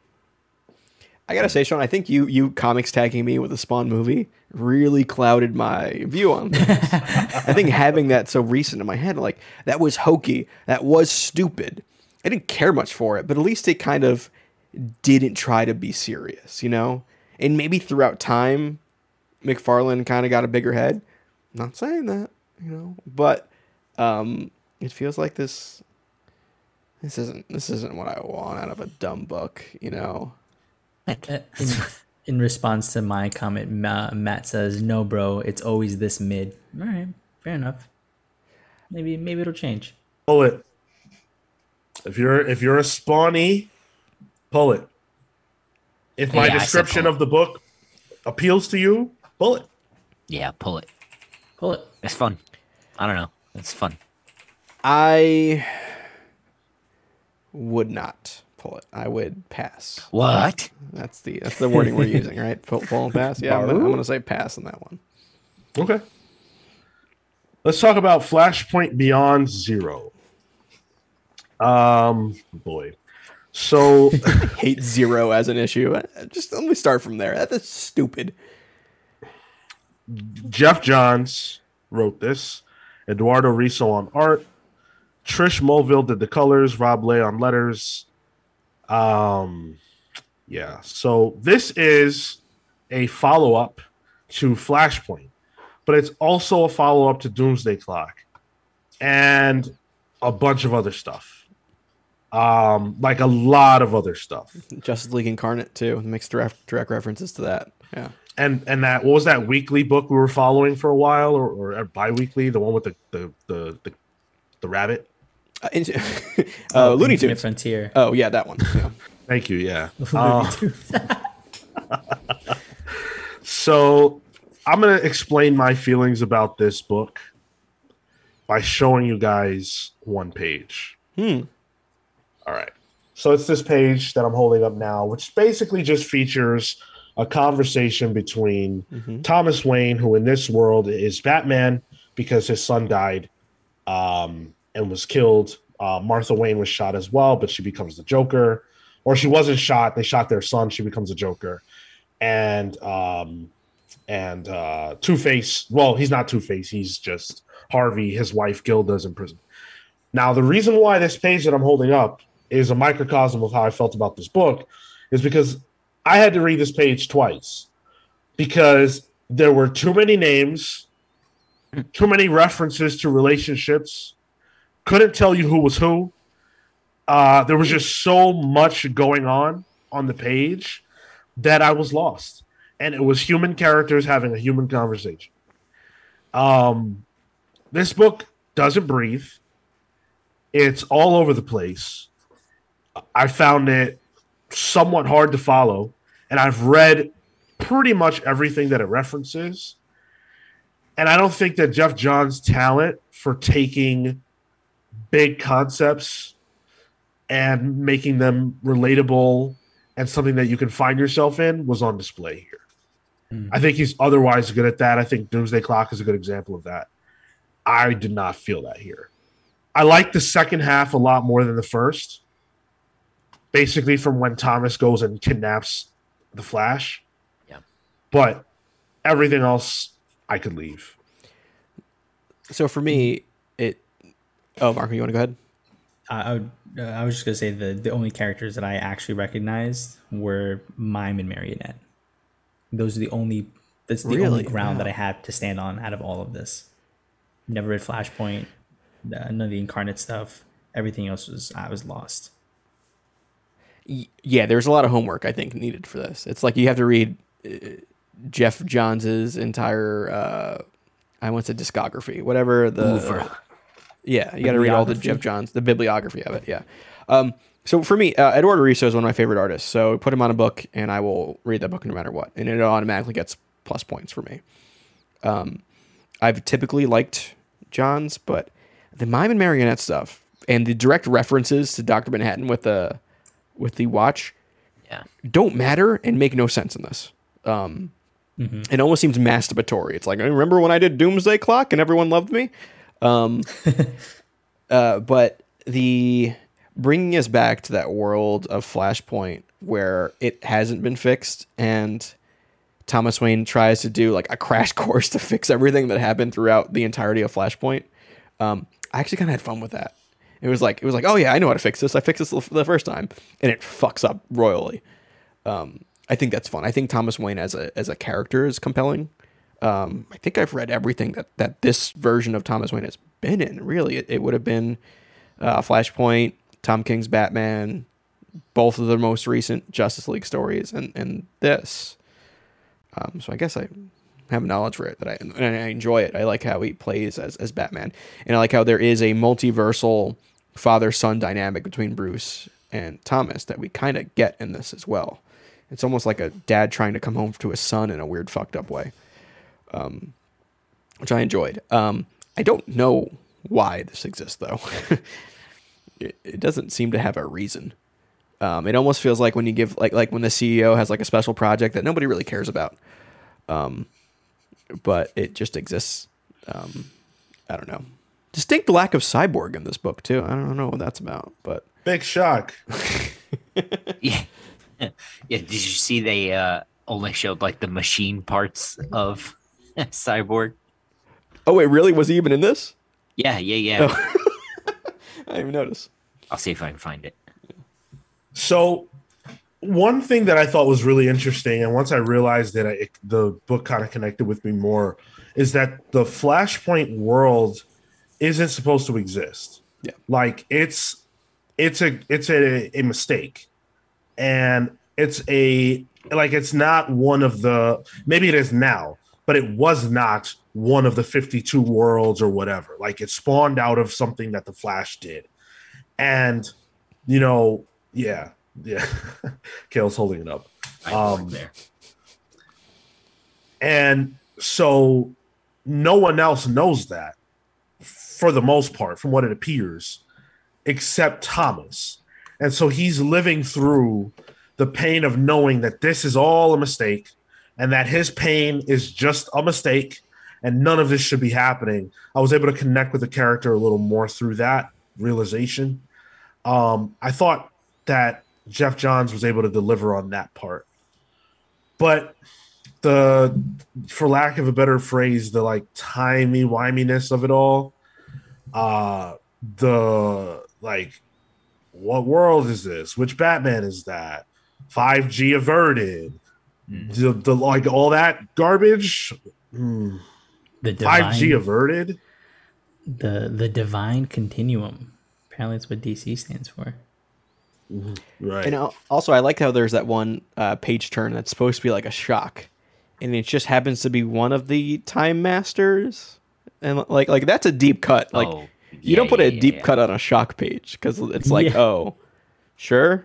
I gotta say, Sean, I think you comics tagging me with a Spawn movie really clouded my view on this. I think having that so recent in my head, like, that was hokey, that was stupid. I didn't care much for it, but at least it kind of didn't try to be serious, you know? And maybe throughout time, McFarlane kind of got a bigger head. I'm not saying that, you know, but it feels like this isn't what I want out of a dumb book, you know? In response to my comment, Matt says, "No, bro, it's always this mid." All right, fair enough. Maybe it'll change. Pull it. If you're a Spawny, pull it. If my description of the book appeals to you, pull it. Yeah, pull it. Pull it. It's fun. I don't know. It's fun. I would not pull it. I would pass. What? That's the wording we're using, right? Pull and pass. Yeah, I'm going to say pass on that one. Okay. Let's talk about Flashpoint Beyond Zero. Boy. So I hate Zero as an issue. Just let me start from there. That's stupid. Geoff Johns wrote this. Eduardo Risso on art. Trish Mulville did the colors. Rob Lay on letters. Yeah, so this is a follow-up to Flashpoint, but it's also a follow-up to Doomsday Clock and a bunch of other stuff. Like a lot of other stuff. Justice League Incarnate, too, makes direct references to that. Yeah. And that, what was that weekly book we were following for a while, or bi-weekly, the one with the rabbit? Looney Tunes Frontier. Oh yeah, that one. Yeah. Thank you. Yeah. So I'm gonna explain my feelings about this book by showing you guys one page. All right. So it's this page that I'm holding up now, which basically just features a conversation between Thomas Wayne, who in this world is Batman because his son died. And was killed. Martha Wayne was shot as well, but she becomes the Joker. Or she wasn't shot. They shot their son. She becomes a Joker. And Two-Face. Well, he's not Two-Face. He's just Harvey. His wife, Gilda's in prison. Now, the reason why this page that I'm holding up is a microcosm of how I felt about this book is because I had to read this page twice because there were too many names, too many references to relationships. Couldn't tell you who was who. There was just so much going on the page that I was lost. And it was human characters having a human conversation. This book doesn't breathe. It's all over the place. I found it somewhat hard to follow. And I've read pretty much everything that it references. And I don't think that Geoff Johns' talent for taking big concepts and making them relatable and something that you can find yourself in was on display here. I think he's otherwise good at that. I think Doomsday Clock is a good example of that. I did not feel that here. I like the second half a lot more than the first. Basically from when Thomas goes and kidnaps the Flash. Yeah. But everything else I could leave. So for me, oh, Marco, you want to go ahead? I was just going to say the only characters that I actually recognized were Mime and Marionette. Those are the only... That's the only ground that I had to stand on out of all of this. Never read Flashpoint. None of the Incarnate stuff. Everything else I was lost. Yeah, there's a lot of homework, I think, needed for this. It's like you have to read Geoff Johns' entire... I want to say discography. Whatever the... Yeah, you got to read all the Geoff Johns, the bibliography of it. Yeah. So for me, Eduardo Risso is one of my favorite artists. So put him on a book, and I will read that book no matter what, and it automatically gets plus points for me. I've typically liked Johns, but the mime and marionette stuff and the direct references to Dr. Manhattan with the watch don't matter and make no sense in this. It almost seems masturbatory. It's like, I remember when I did Doomsday Clock and everyone loved me. But the bringing us back to that world of Flashpoint where it hasn't been fixed and Thomas Wayne tries to do like a crash course to fix everything that happened throughout the entirety of Flashpoint. I actually kind of had fun with that. It was like, oh yeah, I know how to fix this. I fixed this the first time, and it fucks up royally. I think that's fun. I think Thomas Wayne as a character is compelling. I think I've read everything that, this version of Thomas Wayne has been in. Really, it would have been Flashpoint, Tom King's Batman, both of the most recent Justice League stories, and this. So I guess I have knowledge for it, and I enjoy it. I like how he plays as Batman, and I like how there is a multiversal father-son dynamic between Bruce and Thomas that we kind of get in this as well. It's almost like a dad trying to come home to his son in a weird, fucked up way, which I enjoyed. I don't know why this exists, though. It doesn't seem to have a reason. It almost feels like when you give like when the CEO has like a special project that nobody really cares about, but it just exists. I don't know. Distinct lack of Cyborg in this book too. I don't know what that's about, but big shock. Yeah. Did you see they only showed like the machine parts of Cyborg? Oh, wait, really? Was he even in this? Yeah. Oh. I didn't even notice. I'll see if I can find it. So one thing that I thought was really interesting, and once I realized that the book kind of connected with me more, is that the Flashpoint world isn't supposed to exist. Yeah. Like it's a mistake. And it's not one of the, maybe it is now, but it was not one of the 52 worlds or whatever. Like it spawned out of something that the Flash did. And, you know, yeah. Kale's holding it up. There. And so no one else knows that for the most part, from what it appears, except Thomas. And so he's living through the pain of knowing that this is all a mistake and that his pain is just a mistake and none of this should be happening. I was able to connect with the character a little more through that realization. I thought that Geoff Johns was able to deliver on that part. But for lack of a better phrase, the like timey-wiminess of it all, what world is this? Which Batman is that? 5G averted. The like all that garbage. The divine, 5G averted. The divine continuum. Apparently, that's what DC stands for. Right. And also, I like how there's that one page turn that's supposed to be like a shock, and it just happens to be one of the Time Masters, and like that's a deep cut. Like. Oh. You don't put a deep cut on a shock page because it's like, oh, sure.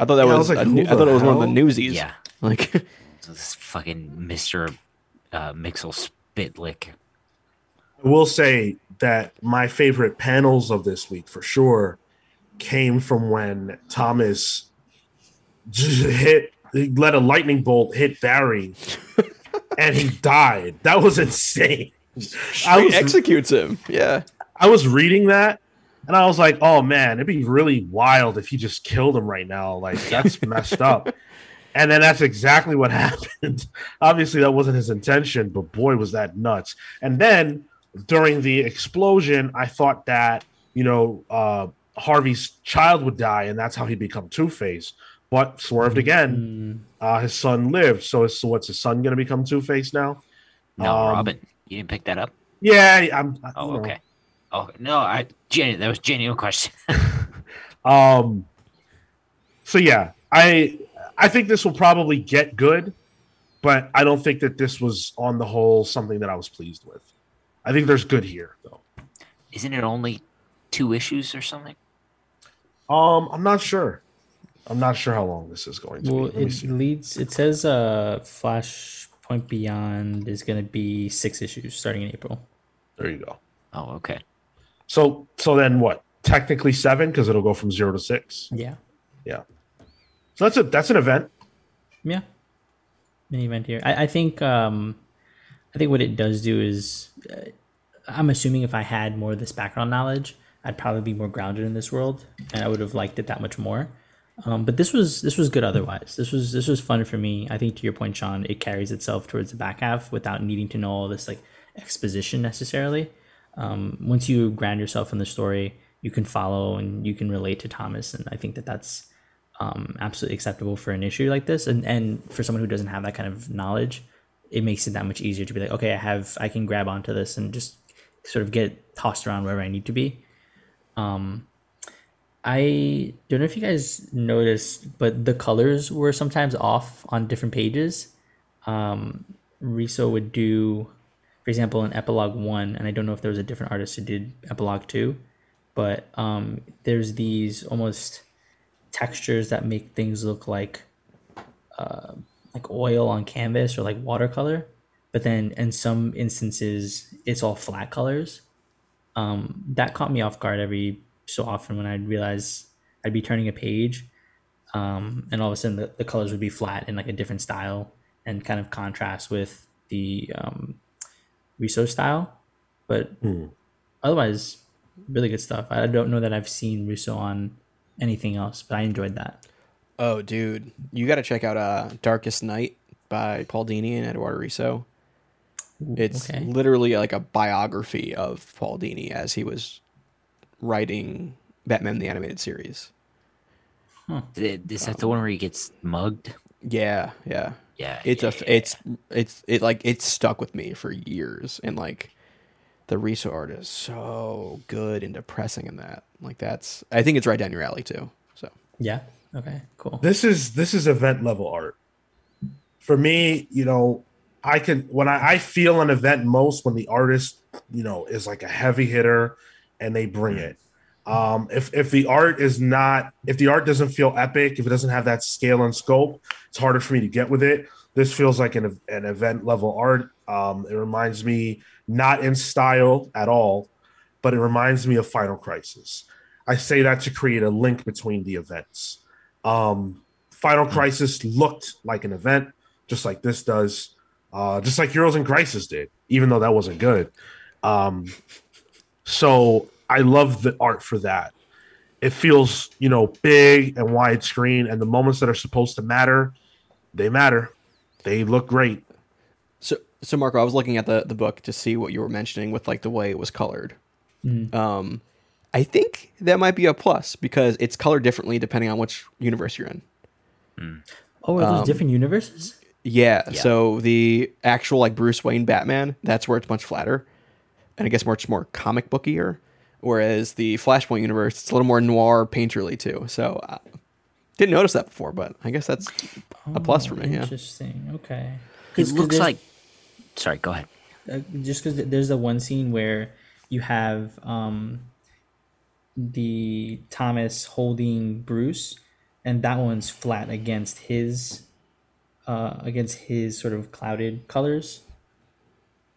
I thought that was one of the Newsies. Yeah, like this fucking Mr. Mixel Spitlick. I will say that my favorite panels of this week for sure came from when Thomas let a lightning bolt hit Barry, and he died. That was insane. He executes him. Yeah. I was reading that, and I was like, oh, man, it'd be really wild if he just killed him right now. Like, that's messed up. And then that's exactly what happened. Obviously, that wasn't his intention, but boy, was that nuts. And then during the explosion, I thought that, Harvey's child would die, and that's how he'd become Two-Face. But swerved again. His son lived. So what's his son going to become Two-Face now? No, Robin. You didn't pick that up? Yeah. Okay. Oh, no, that was a genuine question. So, yeah, I think this will probably get good, but I don't think that this was, on the whole, something that I was pleased with. I think there's good here, though. Isn't it only 2 issues or something? I'm not sure. I'm not sure how long this is going to be. It says Flashpoint Beyond is going to be 6 issues starting in April. There you go. Oh, okay. So then what? Technically 7 because it'll go from 0 to 6. Yeah. So that's an event. Yeah, an event here. I think what it does do is, I'm assuming if I had more of this background knowledge, I'd probably be more grounded in this world, and I would have liked it that much more. But this was good otherwise. This was fun for me. I think to your point, Sean, it carries itself towards the back half without needing to know all this like exposition necessarily. Once you ground yourself in the story, you can follow and you can relate to Thomas, and I think that's absolutely acceptable for an issue like this. And for someone who doesn't have that kind of knowledge, it makes it that much easier to be like, okay, I can grab onto this and just sort of get tossed around wherever I need to be. I don't know if you guys noticed, but the colors were sometimes off on different pages. Risso would do, for example, in Epilogue 1, and I don't know if there was a different artist who did Epilogue 2, but there's these almost textures that make things look like oil on canvas or like watercolor, but then in some instances, it's all flat colors. That caught me off guard every so often when I'd realize I'd be turning a page and all of a sudden the colors would be flat in like a different style and kind of contrast with the Risso style. But otherwise, really good stuff. I don't know that I've seen Risso on anything else, but I enjoyed that. Oh, dude, you got to check out Darkest Night by Paul Dini and Eduardo Risso. It's literally like a biography of Paul Dini as he was writing Batman the Animated Series. Is that the one where he gets mugged? Yeah. It's stuck with me for years, and like the Risso art is so good and depressing in that. Like I think it's right down your alley too. So yeah. Okay. Cool. This is event level art for me. You know, I feel an event most when the artist, you know, is like a heavy hitter and they bring it. If the art doesn't feel epic, if it doesn't have that scale and scope, it's harder for me to get with it. This feels like an event level art. It reminds me, not in style at all, but it reminds me of Final Crisis. I say that to create a link between the events. Final Crisis looked like an event, just like this does, just like Heroes in Crisis did, even though that wasn't good. So I love the art for that. It feels, you know, big and widescreen, and the moments that are supposed to matter, they matter. They look great. So Marco, I was looking at the book to see what you were mentioning with like the way it was colored. I think that might be a plus because it's colored differently depending on which universe you're in. Oh, are those different universes? Yeah. So the actual like Bruce Wayne Batman, that's where it's much flatter, and I guess much more comic bookier. Whereas the Flashpoint universe, it's a little more noir painterly too. So I didn't notice that before, but I guess that's a plus for me. Interesting. Yeah. Okay. It looks like. Sorry, go ahead. Just because there's the one scene where you have the Thomas holding Bruce, and that one's flat against his sort of clouded colors.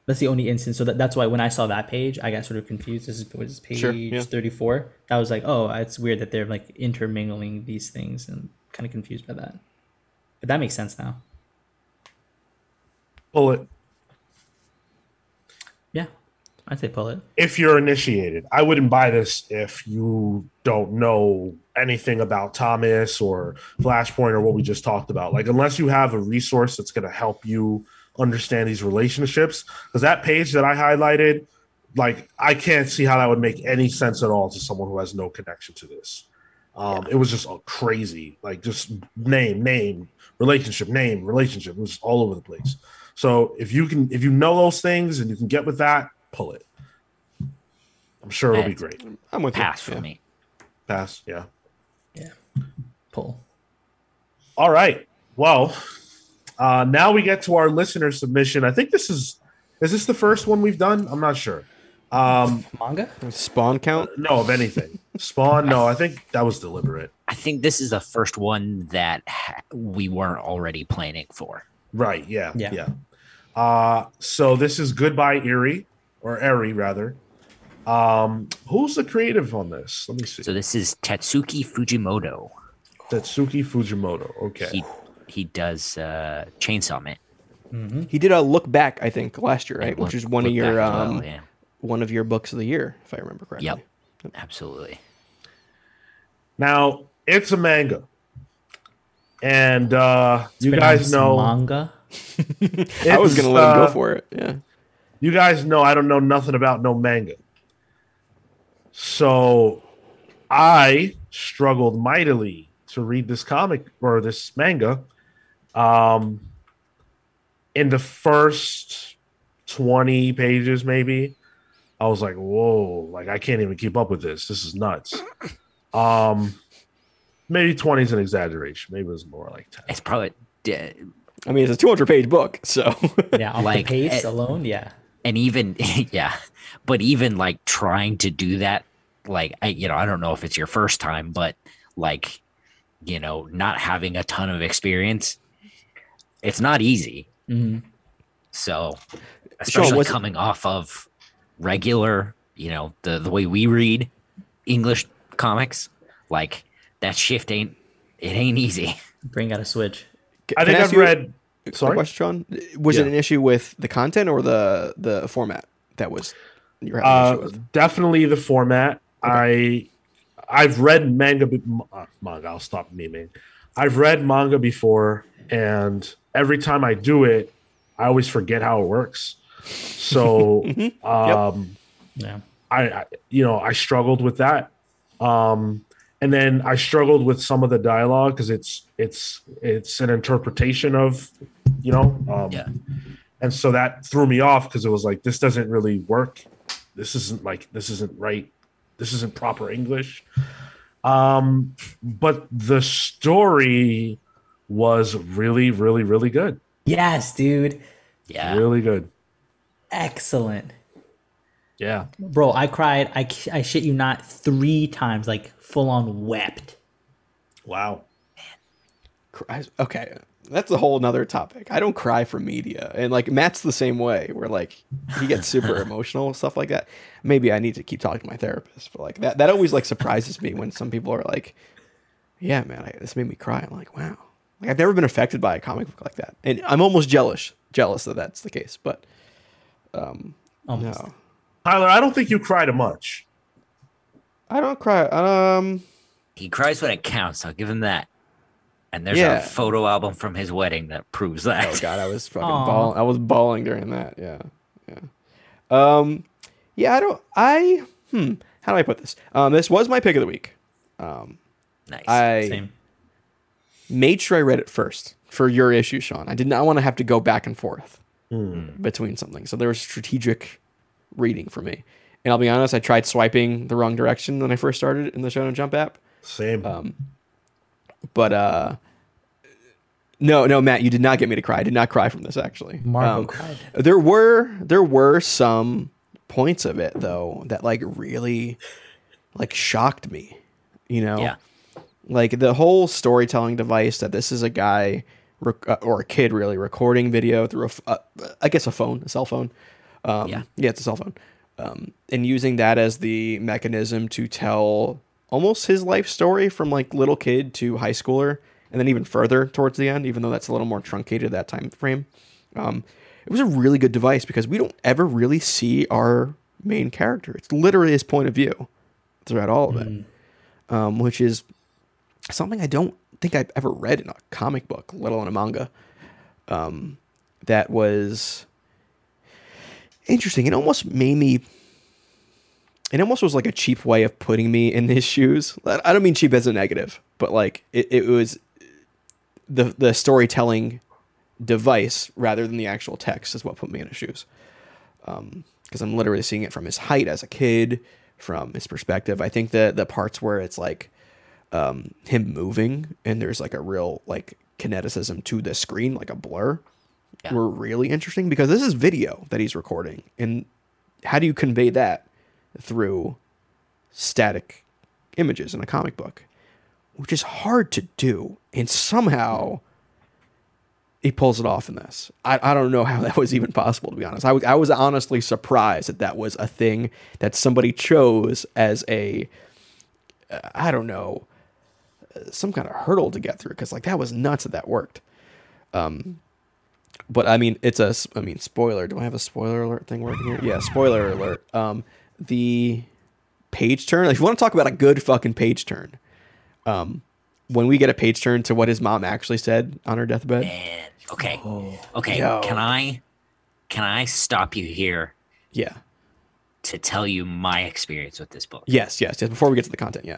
That's the only instance. So that's why when I saw that page, I got sort of confused. This was page 34. I was like, oh, it's weird that they're like intermingling these things, and kind of confused by that. But that makes sense now. Pull it. Yeah, I'd say pull it. If you're initiated, I wouldn't buy this if you don't know anything about Thomas or Flashpoint or what we just talked about. Like, unless you have a resource that's going to help you understand these relationships, because that page that I highlighted, like, I can't see how that would make any sense at all to someone who has no connection to this. It was just crazy, like, just name, relationship. It was just all over the place. So if you know those things and you can get with that, pull it. I'm sure it'll be great. I'm with pass you. For me. Pass. Yeah. Pull. All right. Well, now we get to our listener submission. I think is this the first one we've done? I'm not sure. Manga? Spawn count? No, of anything. Spawn? No, I think that was deliberate. I think this is the first one that we weren't already planning for. Right. Yeah. So this is Goodbye Eri, or Eri rather, Who's the creative on this? Let me see. So this is Tatsuki Fujimoto. Tatsuki Fujimoto. Okay. He does Chainsaw Man. Mm-hmm. He did a Look Back, I think, last year, right? Which is one of your one of your books of the year, if I remember correctly. Yep. Absolutely. Now it's a manga, and you guys know manga. I was gonna let him go for it. Yeah. You guys know I don't know nothing about no manga, so I struggled mightily to read this comic or this manga. In the first 20 pages, maybe, I was like, whoa, like I can't even keep up with this. This is nuts. Maybe 20 is an exaggeration. Maybe it was more like 10. It's probably, I mean, it's a 200-page book. So yeah, on like, the pace alone, yeah. And even, yeah, but even like trying to do that, like, I don't know if it's your first time, but like, you know, not having a ton of experience, it's not easy. Mm-hmm. So especially coming off of regular, you know, the way we read English comics, like that shift ain't easy. Bring out a switch. I think I've read. Sorry, question. Was it an issue with the content or the format that was? You're having an issue with? Definitely the format. Okay. I've read manga. I'll stop naming. I've read manga before, and every time I do it, I always forget how it works. So, yeah, I struggled with that, and then I struggled with some of the dialogue because it's an interpretation of, and so that threw me off because it was like, this doesn't really work. This isn't right. This isn't proper English. But the story was really, really, really good. Yes, dude. Yeah. Really good. Excellent. Yeah. Bro, I cried. I shit you not 3 times, like full on wept. Wow. Man. Okay. That's a whole nother topic. I don't cry for media. And like Matt's the same way, where like he gets super emotional, stuff like that. Maybe I need to keep talking to my therapist, but like that always like surprises me when some people are like, yeah, man, this made me cry. I'm like, wow. Like I've never been affected by a comic book like that, and I'm almost jealous that that's the case. But no, Tyler, I don't think you cried much. I don't cry. He cries when it counts. I'll give him that. And there's a photo album from his wedding that proves that. Oh God, I was fucking bawling. I was bawling during that. Yeah. I don't. How do I put this? This was my pick of the week. Nice. Same. Made sure I read it first for your issue, Sean. I did not want to have to go back and forth between something. So there was strategic reading for me. And I'll be honest, I tried swiping the wrong direction when I first started in the Shonen Jump app. Same. No, Matt, you did not get me to cry. I did not cry from this, actually. Marvel cried. There were some points of it, though, that like really like shocked me, you know? Yeah. Like the whole storytelling device that this is a guy or a kid really recording video through a cell phone. It's a cell phone. And using that as the mechanism to tell almost his life story from like little kid to high schooler. And then even further towards the end, even though that's a little more truncated that time frame. It was a really good device because we don't ever really see our main character. It's literally his point of view throughout all of it, which is something I don't think I've ever read in a comic book, let alone a manga, that was interesting. It almost was like a cheap way of putting me in his shoes. I don't mean cheap as a negative, but like it was the storytelling device rather than the actual text is what put me in his shoes. Because I'm literally seeing it from his height as a kid, from his perspective. I think the parts where it's like, him moving and there's like a real like kineticism to the screen, like a blur, were really interesting because this is video that he's recording, and how do you convey that through static images in a comic book, which is hard to do, and somehow he pulls it off in this. I don't know how that was even possible, to be honest. I was honestly surprised that that was a thing that somebody chose as a, I don't know, some kind of hurdle to get through, because like that was nuts that worked. But I mean, it's a, I mean, spoiler. Do I have a spoiler alert thing working here? Yeah, spoiler alert. The page turn. Like, if you want to talk about a good fucking page turn, when we get a page turn to what his mom actually said on her deathbed. Man, okay. Oh, okay. Yo. Can I stop you here? Yeah. To tell you my experience with this book. Yes. Before we get to the content. Yeah.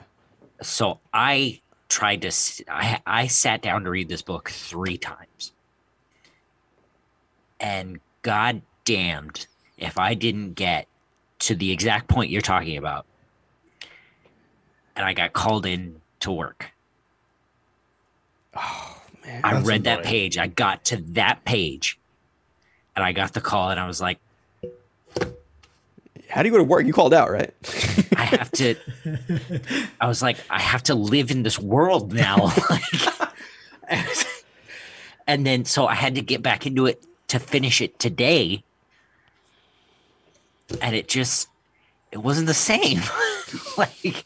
So I tried to, I sat down to read this book 3 times. And God damned if I didn't get to the exact point you're talking about. And I got called in to work. Oh, man. I read that page. I got to that page. And I got the call and I was like, how do you go to work? You called out, right? I was like, I have to live in this world now. And then, so I had to get back into it to finish it today. And it wasn't the same. Like,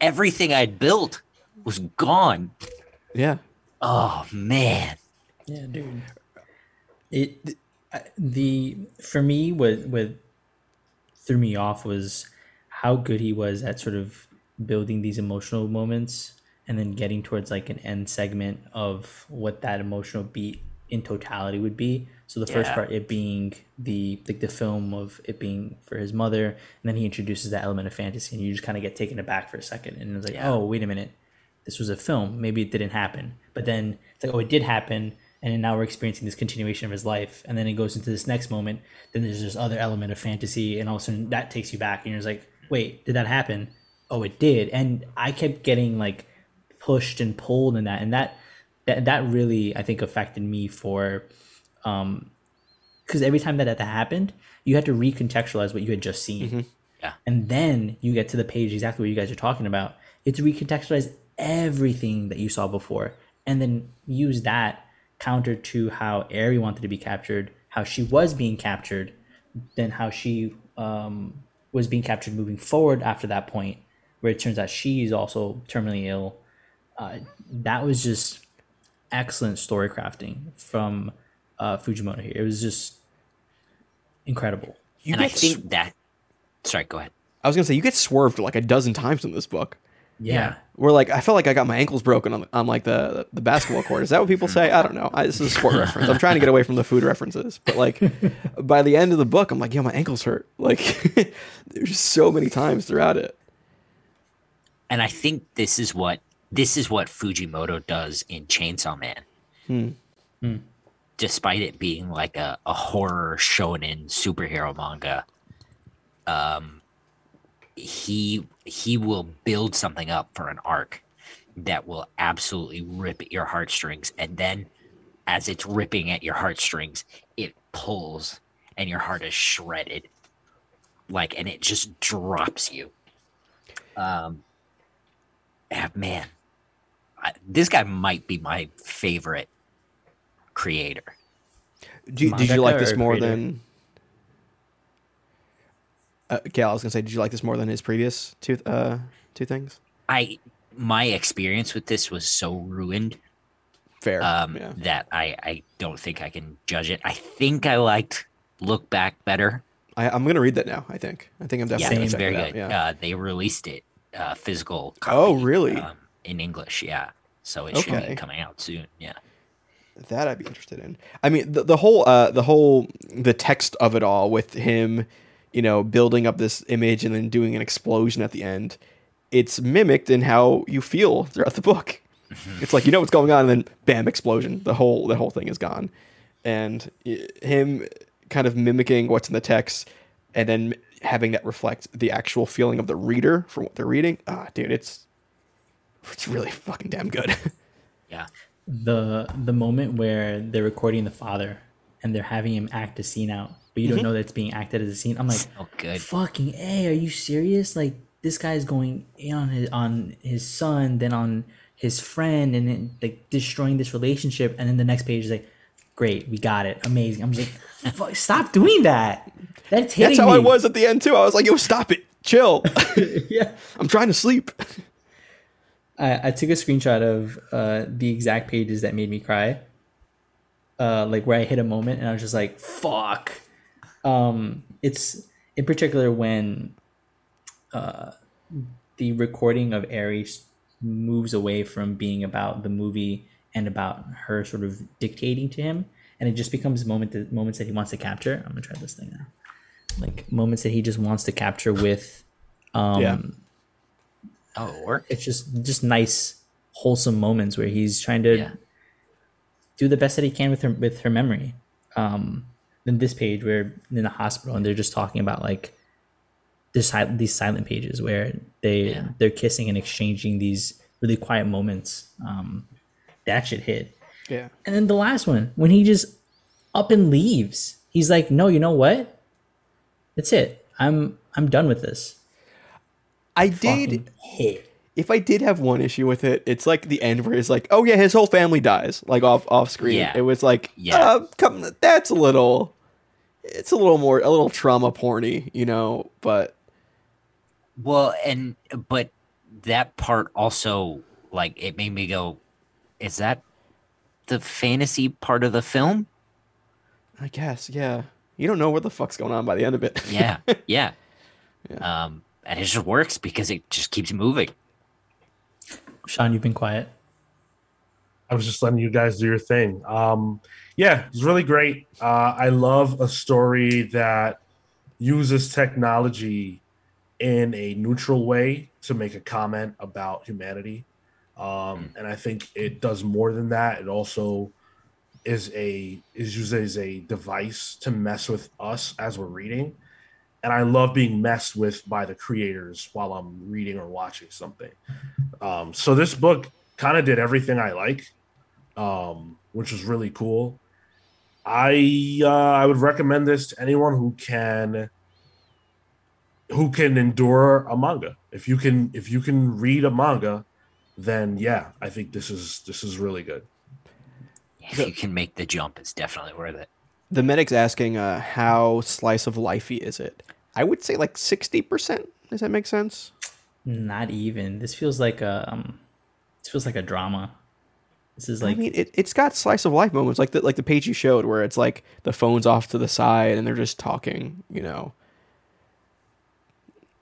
everything I'd built was gone. Yeah. Oh, man. Yeah, dude. For me, what threw me off was how good he was at sort of building these emotional moments and then getting towards like an end segment of what that emotional beat in totality would be. So the first part, it being the film of it being for his mother, and then he introduces that element of fantasy, and you just kind of get taken aback for a second, and it was like, oh, wait a minute, this was a film. Maybe it didn't happen, but then it's like, oh, it did happen. And now we're experiencing this continuation of his life. And then it goes into this next moment. Then there's this other element of fantasy. And all of a sudden that takes you back. And you're just like, wait, did that happen? Oh, it did. And I kept getting like pushed and pulled in that. And that really, I think, affected me for, because every time that happened, you had to recontextualize what you had just seen. Mm-hmm. Yeah. And then you get to the page exactly what you guys are talking about. You have to recontextualize everything that you saw before. And then use that counter to how Eri wanted to be captured, how she was being captured, then how she was being captured moving forward after that point, where it turns out she's also terminally ill. That was just excellent story crafting from Fujimoto here. It was just incredible. And I think that... Sorry, go ahead. I was going to say, you get swerved like a dozen times in this book. Yeah. We're like, I felt like I got my ankles broken on like the basketball court. Is that what people say? I don't know. This is a sport reference. I'm trying to get away from the food references. But like by the end of the book, I'm like, yo, my ankles hurt. Like there's so many times throughout it. And I think this is what Fujimoto does in Chainsaw Man. Despite it being like a horror shonen superhero manga. He will build something up for an arc that will absolutely rip at your heartstrings. And then as it's ripping at your heartstrings, it pulls and your heart is shredded. Like, and it just drops you. Man, this guy might be my favorite creator. Did you like this more than... Cal, I was gonna say, did you like this more than his previous two things? My experience with this was so ruined, fair, that I don't think I can judge it. I think I liked Look Back better. I'm gonna read that now. I think I'm definitely gonna check it out. Yeah. They released it physical copy, really? In English, yeah. So it should be coming out soon. Yeah. That I'd be interested in. I mean, the whole text of it all with him, you know, building up this image and then doing an explosion at the end. It's mimicked in how you feel throughout the book. It's like, you know what's going on, and then bam, explosion. The whole thing is gone. And him kind of mimicking what's in the text and then having that reflect the actual feeling of the reader from what they're reading. Ah, dude, it's really fucking damn good. Yeah. The moment where they're recording the father and they're having him act a scene out, but you don't know that it's being acted as a scene. I'm like, so good. Fucking A, are you serious? Like, this guy's going in on his son, then on his friend, and then, like, destroying this relationship. And then the next page is like, great, we got it, amazing. I'm just like, stop doing that. That's hitting me. That's how I was at the end too. I was like, yo, stop it, chill. Yeah, I'm trying to sleep. I took a screenshot of the exact pages that made me cry, like where I hit a moment and I was just like, fuck. It's in particular when the recording of Eri moves away from being about the movie and about her sort of dictating to him, and it just becomes moments that he wants to capture. I'm gonna try this thing now. Like moments that he just wants to capture with yeah. Oh, it worked. It's just nice, wholesome moments where he's trying to do the best that he can with her memory. Then this page where in the hospital and they're just talking about like these silent pages where they're kissing and exchanging these really quiet moments. That shit hit. Yeah. And then the last one when he just up and leaves. He's like, no, you know what? That's it. I'm done with this. I did hit. If I did have one issue with it, it's like the end where it's like, oh yeah, his whole family dies, like off screen. Yeah. It was like, come, that's a little, it's a little trauma porny, you know. But but that part also, like, it made me go, is that the fantasy part of the film? I guess, yeah. You don't know what the fuck's going on by the end of it. Yeah. And it just works because it just keeps moving. Sean, you've been quiet. I was just letting you guys do your thing. Yeah, it's really great. I love a story that uses technology in a neutral way to make a comment about humanity. And I think it does more than that. It also is used as a device to mess with us as we're reading. And I love being messed with by the creators while I'm reading or watching something. So this book kind of did everything I like, which was really cool. I would recommend this to anyone who can endure a manga. If you can read a manga, then yeah, I think this is really good. If you can make the jump, it's definitely worth it. The medic's asking how slice of lifey is it? I would say like 60%. Does that make sense? Not even. This feels like a drama. This is like, I mean, it's got slice of life moments like the page you showed where it's like the phone's off to the side and they're just talking, you know.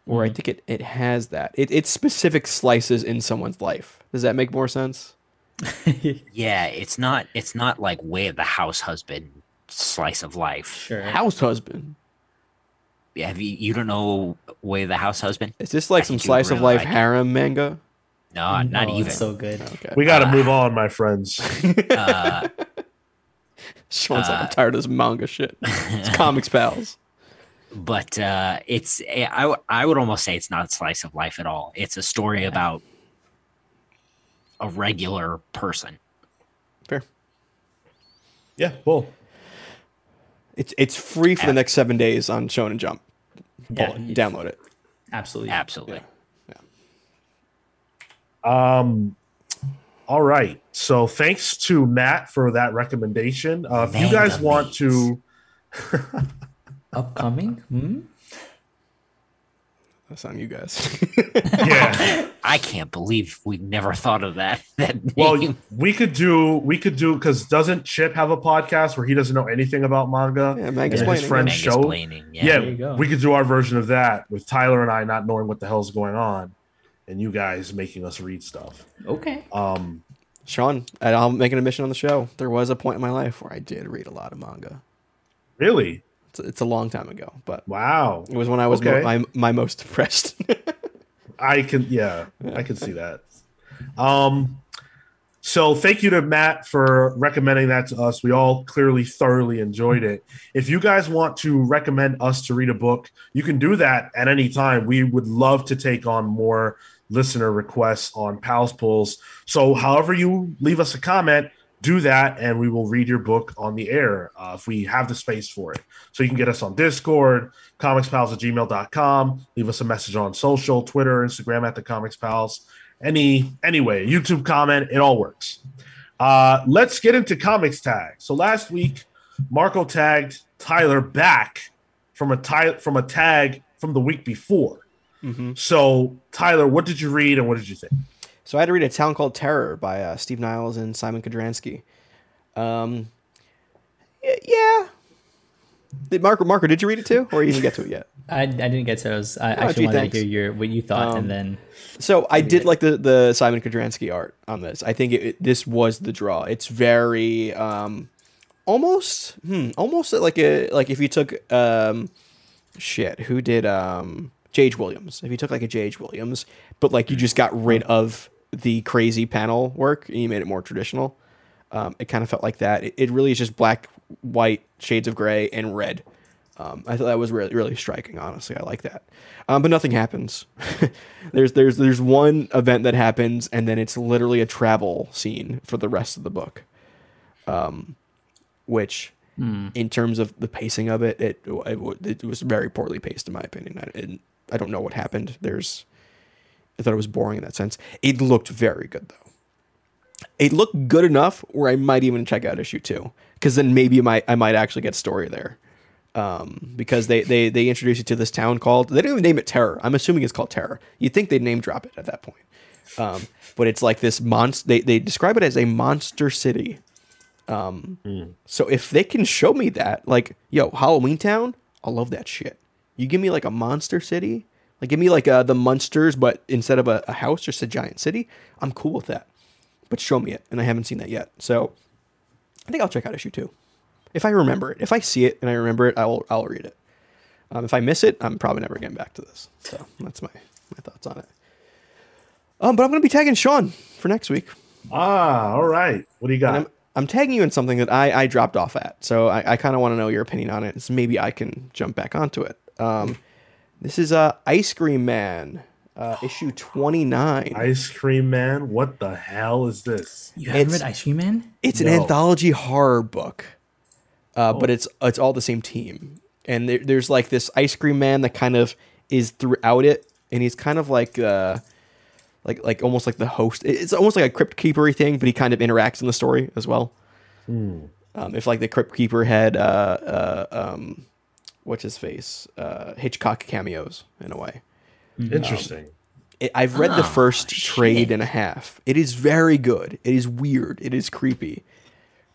Or I think it has that. It's specific slices in someone's life. Does that make more sense? Yeah, it's not like Way of the House Husband slice of life. Sure. House Husband. Yeah, you don't know Way of the House Husband? Is this like some slice of life harem manga? No, not even. It's so good. Okay. We got to move on, my friends. Sean's like, I'm tired of this manga shit. It's Comics Pals. But I would almost say it's not slice of life at all. It's a story about a regular person. Fair. Yeah, cool. It's free for the next 7 days on Shonen Jump. Download it. Absolutely. Yeah. All right. So thanks to Matt for that recommendation. If you guys want to upcoming. That's on you guys. Yeah. I can't believe we never thought of that. Well, we could do because doesn't Chip have a podcast where he doesn't know anything about manga? Yeah, his friend's show. Yeah, we could do our version of that with Tyler and I not knowing what the hell's going on, and you guys making us read stuff. Okay. Sean, I'll make an admission on the show. There was a point in my life where I did read a lot of manga. Really? It's a long time ago, but wow, it was when I was my most depressed. I can see that. So thank you to Matt for recommending that to us. We all clearly thoroughly enjoyed it. If you guys want to recommend us to read a book, you can do that at any time. We would love to take on more listener requests on Pals Pulls. So however you leave us a comment, do that, and we will read your book on the air if we have the space for it. So you can get us on Discord, comicspals@gmail.com. Leave us a message on social, Twitter, Instagram @thecomicspals. Any way, YouTube comment, it all works. Let's get into comics tag. So last week, Marco tagged Tyler back from a tag from the week before. Mm-hmm. So, Tyler, what did you read and what did you think? So I had to read A Town Called Terror by Steve Niles and Simon Kodransky. Yeah. Did Marco, did you read it too? Or you didn't get to it yet? I didn't get to it. I actually wanted to hear what you thought. And then. So I did like the Simon Kodransky art on this. I think this was the draw. It's very almost like if you took who did J.H. Williams. If you took like a J.H. Williams, but like you just got rid of the crazy panel work and you made it more traditional. It kind of felt like that. It really is just black, white, shades of gray, and red. I thought that was really, really striking. Honestly, I like that. But nothing happens. There's one event that happens, and then it's literally a travel scene for the rest of the book. Which, in terms of the pacing of it, it was very poorly paced in my opinion. I don't know what happened. I thought it was boring in that sense. It looked very good though. It looked good enough where I might even check out issue 2, because then maybe I might actually get story there, because they introduce you to this town called, they don't even name it Terror. I'm assuming it's called Terror. You'd think they'd name drop it at that point, but it's like this monster. They describe it as a monster city. So if they can show me that, like, yo, Halloween Town, I'll love that shit. You give me like a monster city, like give me like the Munsters, but instead of a house, just a giant city. I'm cool with that. But show me it, and I haven't seen that yet. So I think I'll check out issue 2 if I remember it. If I see it and I remember it, I'll read it. If I miss it, I'm probably never getting back to this. So that's my thoughts on it. But I'm gonna be tagging Sean for next week. All right. What do you got? I'm tagging you in something that I dropped off at, so I kind of want to know your opinion on it. So maybe I can jump back onto it. This is Ice Cream Man, issue 29. Ice Cream Man? What the hell is this? You haven't read Ice Cream Man? It's an anthology horror book, but it's all the same team. And there's like this Ice Cream Man that kind of is throughout it, and he's kind of like... Like almost like the host. It's almost like a crypt keeper-y thing, but he kind of interacts in the story as well. If like the crypt keeper had what's his face, Hitchcock cameos in a way. Interesting. I've read the first trade and a half. It is very good. It is weird. It is creepy,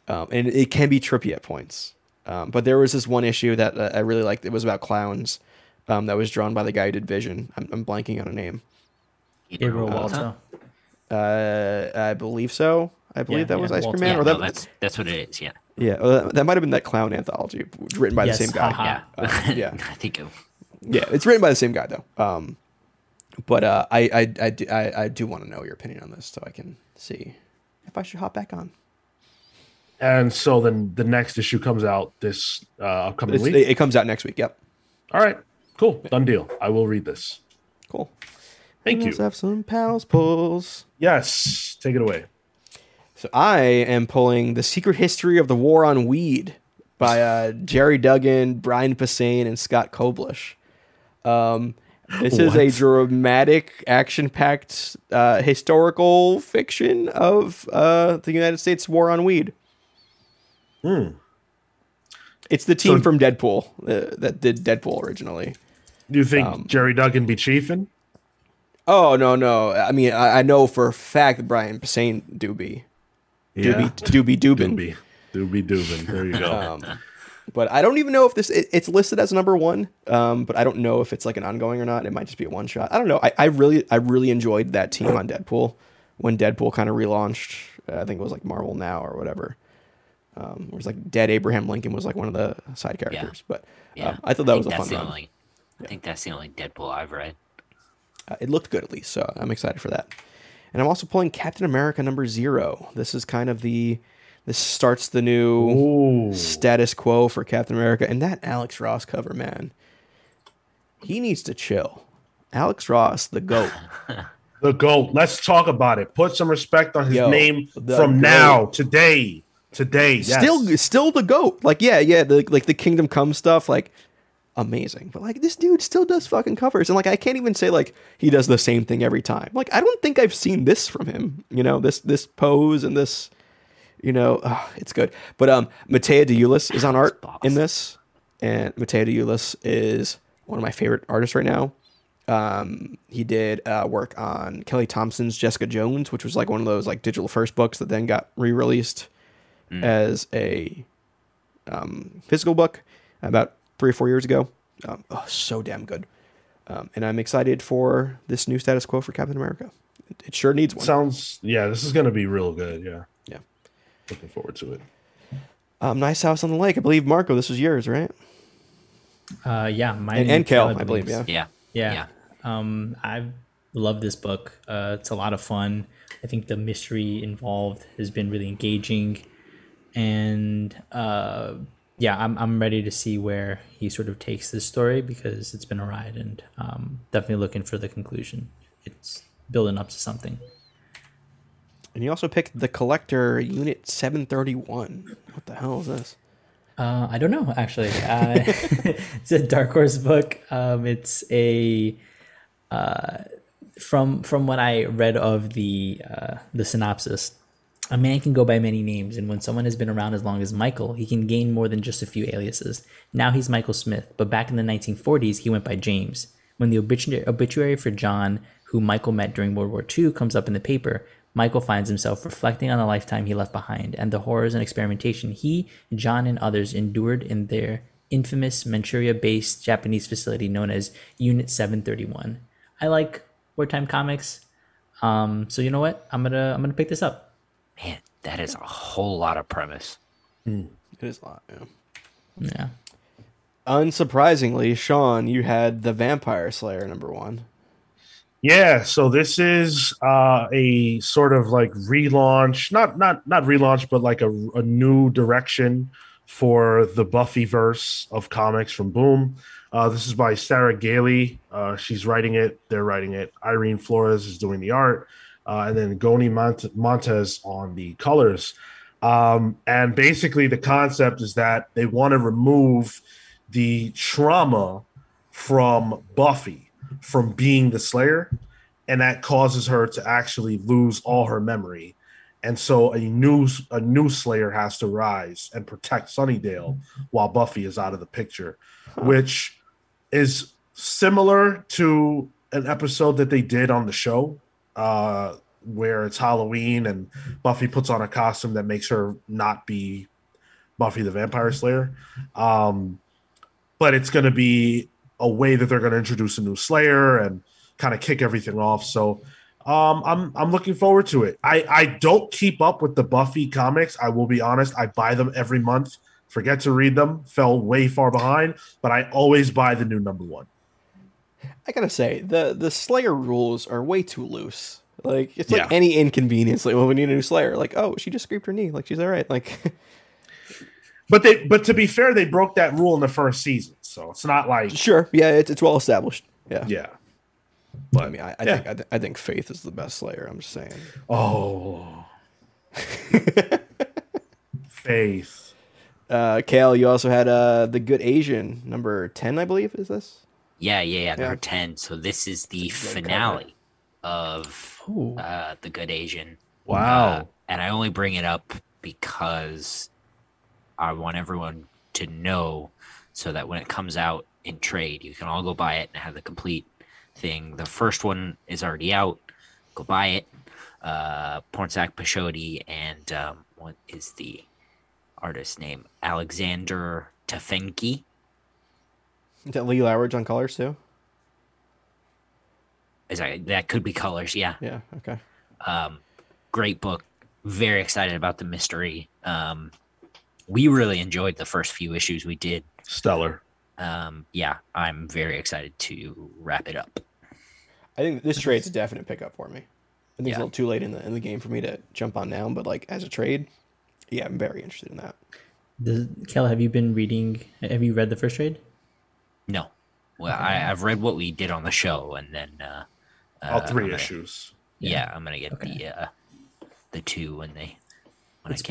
and it can be trippy at points. But there was this one issue that I really liked. It was about clowns. That was drawn by the guy who did Vision. I'm blanking on a name. Gabriel Walter. I believe so. I believe that was Ice Cream Man. Yeah, or that, no, that's what it is, yeah. Yeah, well, that might have been that clown anthology written by the same guy. Yeah, I think so. Yeah, it's written by the same guy, though. But I do want to know your opinion on this, so I can see if I should hop back on. And so then the next issue comes out this upcoming week? It comes out next week, yep. All right, cool. Done deal. I will read this. Cool. Thank you. Let's have some Pals Pulls. Yes. Take it away. So I am pulling The Secret History of the War on Weed by Jerry Duggan, Brian Passane, and Scott Koblish. This is a dramatic, action-packed historical fiction of the United States War on Weed. It's the team from Deadpool that did Deadpool originally. Do you think Jerry Duggan be chiefin'? Oh, no. I mean, I know for a fact that Brian Passane Doobie Dubin. There you go. But I don't even know if it's listed as number 1, but I don't know if it's like an ongoing or not. It might just be a one shot. I don't know. I really enjoyed that team on Deadpool when Deadpool kind of relaunched. I think it was like Marvel Now or whatever. It was like Dead Abraham Lincoln was like one of the side characters. Yeah. But I thought that was a fun run. I think that's the only Deadpool I've read. It looked good, at least, so I'm excited for that. And I'm also pulling Captain America #0. This is kind of this starts the new status quo for Captain America. And that Alex Ross cover, man, he needs to chill. Alex Ross, the GOAT. The GOAT. Let's talk about it. Put some respect on his name from GOAT. Now, today. Yes. Still the GOAT. Like, the Kingdom Come stuff, like... amazing, but like this dude still does fucking covers, and like I can't even say like he does the same thing every time. Like I don't think I've seen this from him, you know, this pose and this you know, it's good. But Mattia De Iulis is on art in this, and Mattia De Iulis is one of my favorite artists right now. He did work on Kelly Thompson's Jessica Jones, which was like one of those like digital first books that then got re-released as a physical book about 3 or 4 years ago. Oh, so damn good. And I'm excited for this new status quo for Captain America. It sure needs one. Sounds, yeah, this is going to be real good. Yeah. Yeah. Looking forward to it. Nice House on the Lake. I believe, Marco, this was yours, right? Yeah. Mine and Kel, I believe. Yeah. Yeah. Yeah. I love this book. It's a lot of fun. I think the mystery involved has been really engaging. And yeah, I'm ready to see where he sort of takes this story, because it's been a ride, and definitely looking for the conclusion. It's building up to something. And you also picked The Collector, Unit 731. What the hell is this? I don't know, actually. It's a Dark Horse book. It's a from what I read of the synopsis, a man can go by many names, and when someone has been around as long as Michael, he can gain more than just a few aliases. Now he's Michael Smith, but back in the 1940s, he went by James. When the obituary for John, who Michael met during World War II, comes up in the paper, Michael finds himself reflecting on the lifetime he left behind and the horrors and experimentation he, John, and others endured in their infamous Manchuria-based Japanese facility known as Unit 731. I like wartime comics, so you know what? I'm gonna pick this up. Man, that is a whole lot of premise. It is a lot. Yeah. Yeah. Unsurprisingly, Sean, you had The Vampire Slayer #1. Yeah, so this is a sort of like relaunch, not relaunch, but like a new direction for the Buffyverse of comics from Boom. This is by Sarah Gailey. She's writing it. They're writing it. Irene Flores is doing the art. And then Goni Montes on the colors. And basically the concept is that they want to remove the trauma from Buffy, from being the Slayer, and that causes her to actually lose all her memory, and so a new Slayer has to rise and protect Sunnydale while Buffy is out of the picture, which is similar to an episode that they did on the show where it's Halloween and Buffy puts on a costume that makes her not be Buffy the Vampire Slayer, but it's going to be a way that they're going to introduce a new Slayer and kind of kick everything off. So I'm looking forward to it. I don't keep up with the Buffy comics. I will be honest. I buy them every month, forget to read them, fell way far behind, but I always buy the new #1. I got to say, the Slayer rules are way too loose. Like, it's like any inconvenience. Like, well, we need a new Slayer. Like, oh, she just scraped her knee. Like, she's all right. Like, But to be fair, they broke that rule in the first season, so it's not like it's well established. Yeah. But I mean, I think Faith is the best Slayer. I'm just saying. Oh, Faith. Kale, you also had The Good Asian #10, I believe. Is this? Yeah, #10. So this is the finale of The Good Asian. Wow. And I only bring it up because I want everyone to know, so that when it comes out in trade, you can all go buy it and have the complete thing. The first one is already out. Go buy it. Pornsak Pashodi and what is the artist's name? Alexander Tefenki. Is that Lee Lowridge on colors too? That could be colors, yeah. Yeah, okay. Great book. Very excited about the mystery. We really enjoyed the first few issues we did. Stellar. Yeah, I'm very excited to wrap it up. I think this trade's a definite pickup for me. I think it's a little too late in the game for me to jump on now, but like as a trade, yeah, I'm very interested in that. Kel, have you read the first trade? No. Well, okay. I've read what we did on the show, and then all three issues. I'm gonna get the two when they. It's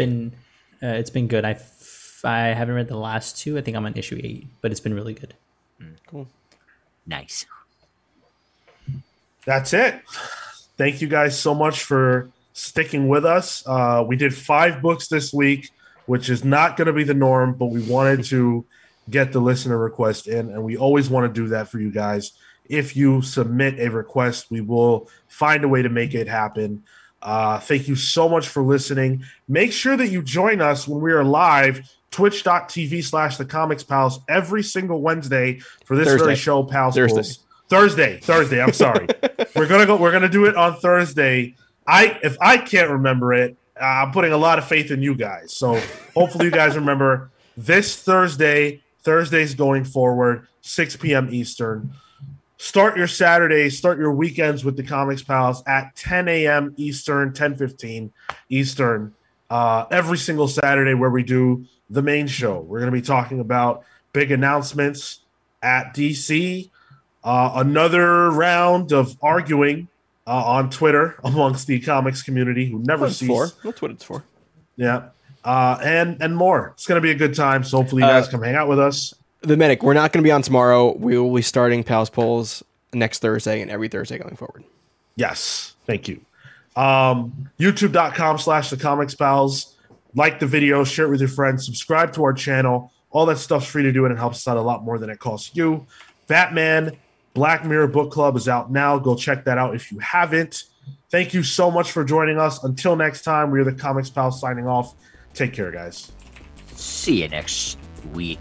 been good. I haven't read the last two. I think I'm on issue 8, but it's been really good. Cool. Nice. That's it. Thank you guys so much for sticking with us. We did 5 books this week, which is not going to be the norm, but we wanted to get the listener request in, and we always want to do that for you guys. If you submit a request, we will find a way to make it happen. Thank you so much for listening. Make sure that you join us when we are live, twitch.tv/thecomicspals, every single Wednesday for this very show, Pals Pulls. Thursday. I'm sorry. We're gonna do it on Thursday. If I can't remember it, I'm putting a lot of faith in you guys. So hopefully you guys remember this Thursday. Thursdays going forward, 6 p.m. Eastern. Start your Saturdays, start your weekends with the Comics Pals at 10 a.m. Eastern, 10:15 Eastern, every single Saturday where we do the main show. We're going to be talking about big announcements at DC, another round of arguing on Twitter amongst the comics community who never cease. That's what it's for. Yeah, and more. It's going to be a good time, so hopefully you guys come hang out with us. The Medic, we're not going to be on tomorrow. We will be starting Pals Polls next Thursday and every Thursday going forward. Yes. Thank you. YouTube.com/thecomicspals. Like the video, share it with your friends, subscribe to our channel. All that stuff's free to do, and it helps us out a lot more than it costs you. Batman Black Mirror Book Club is out now. Go check that out if you haven't. Thank you so much for joining us. Until next time, we are the Comics Pals signing off. Take care, guys. See you next week.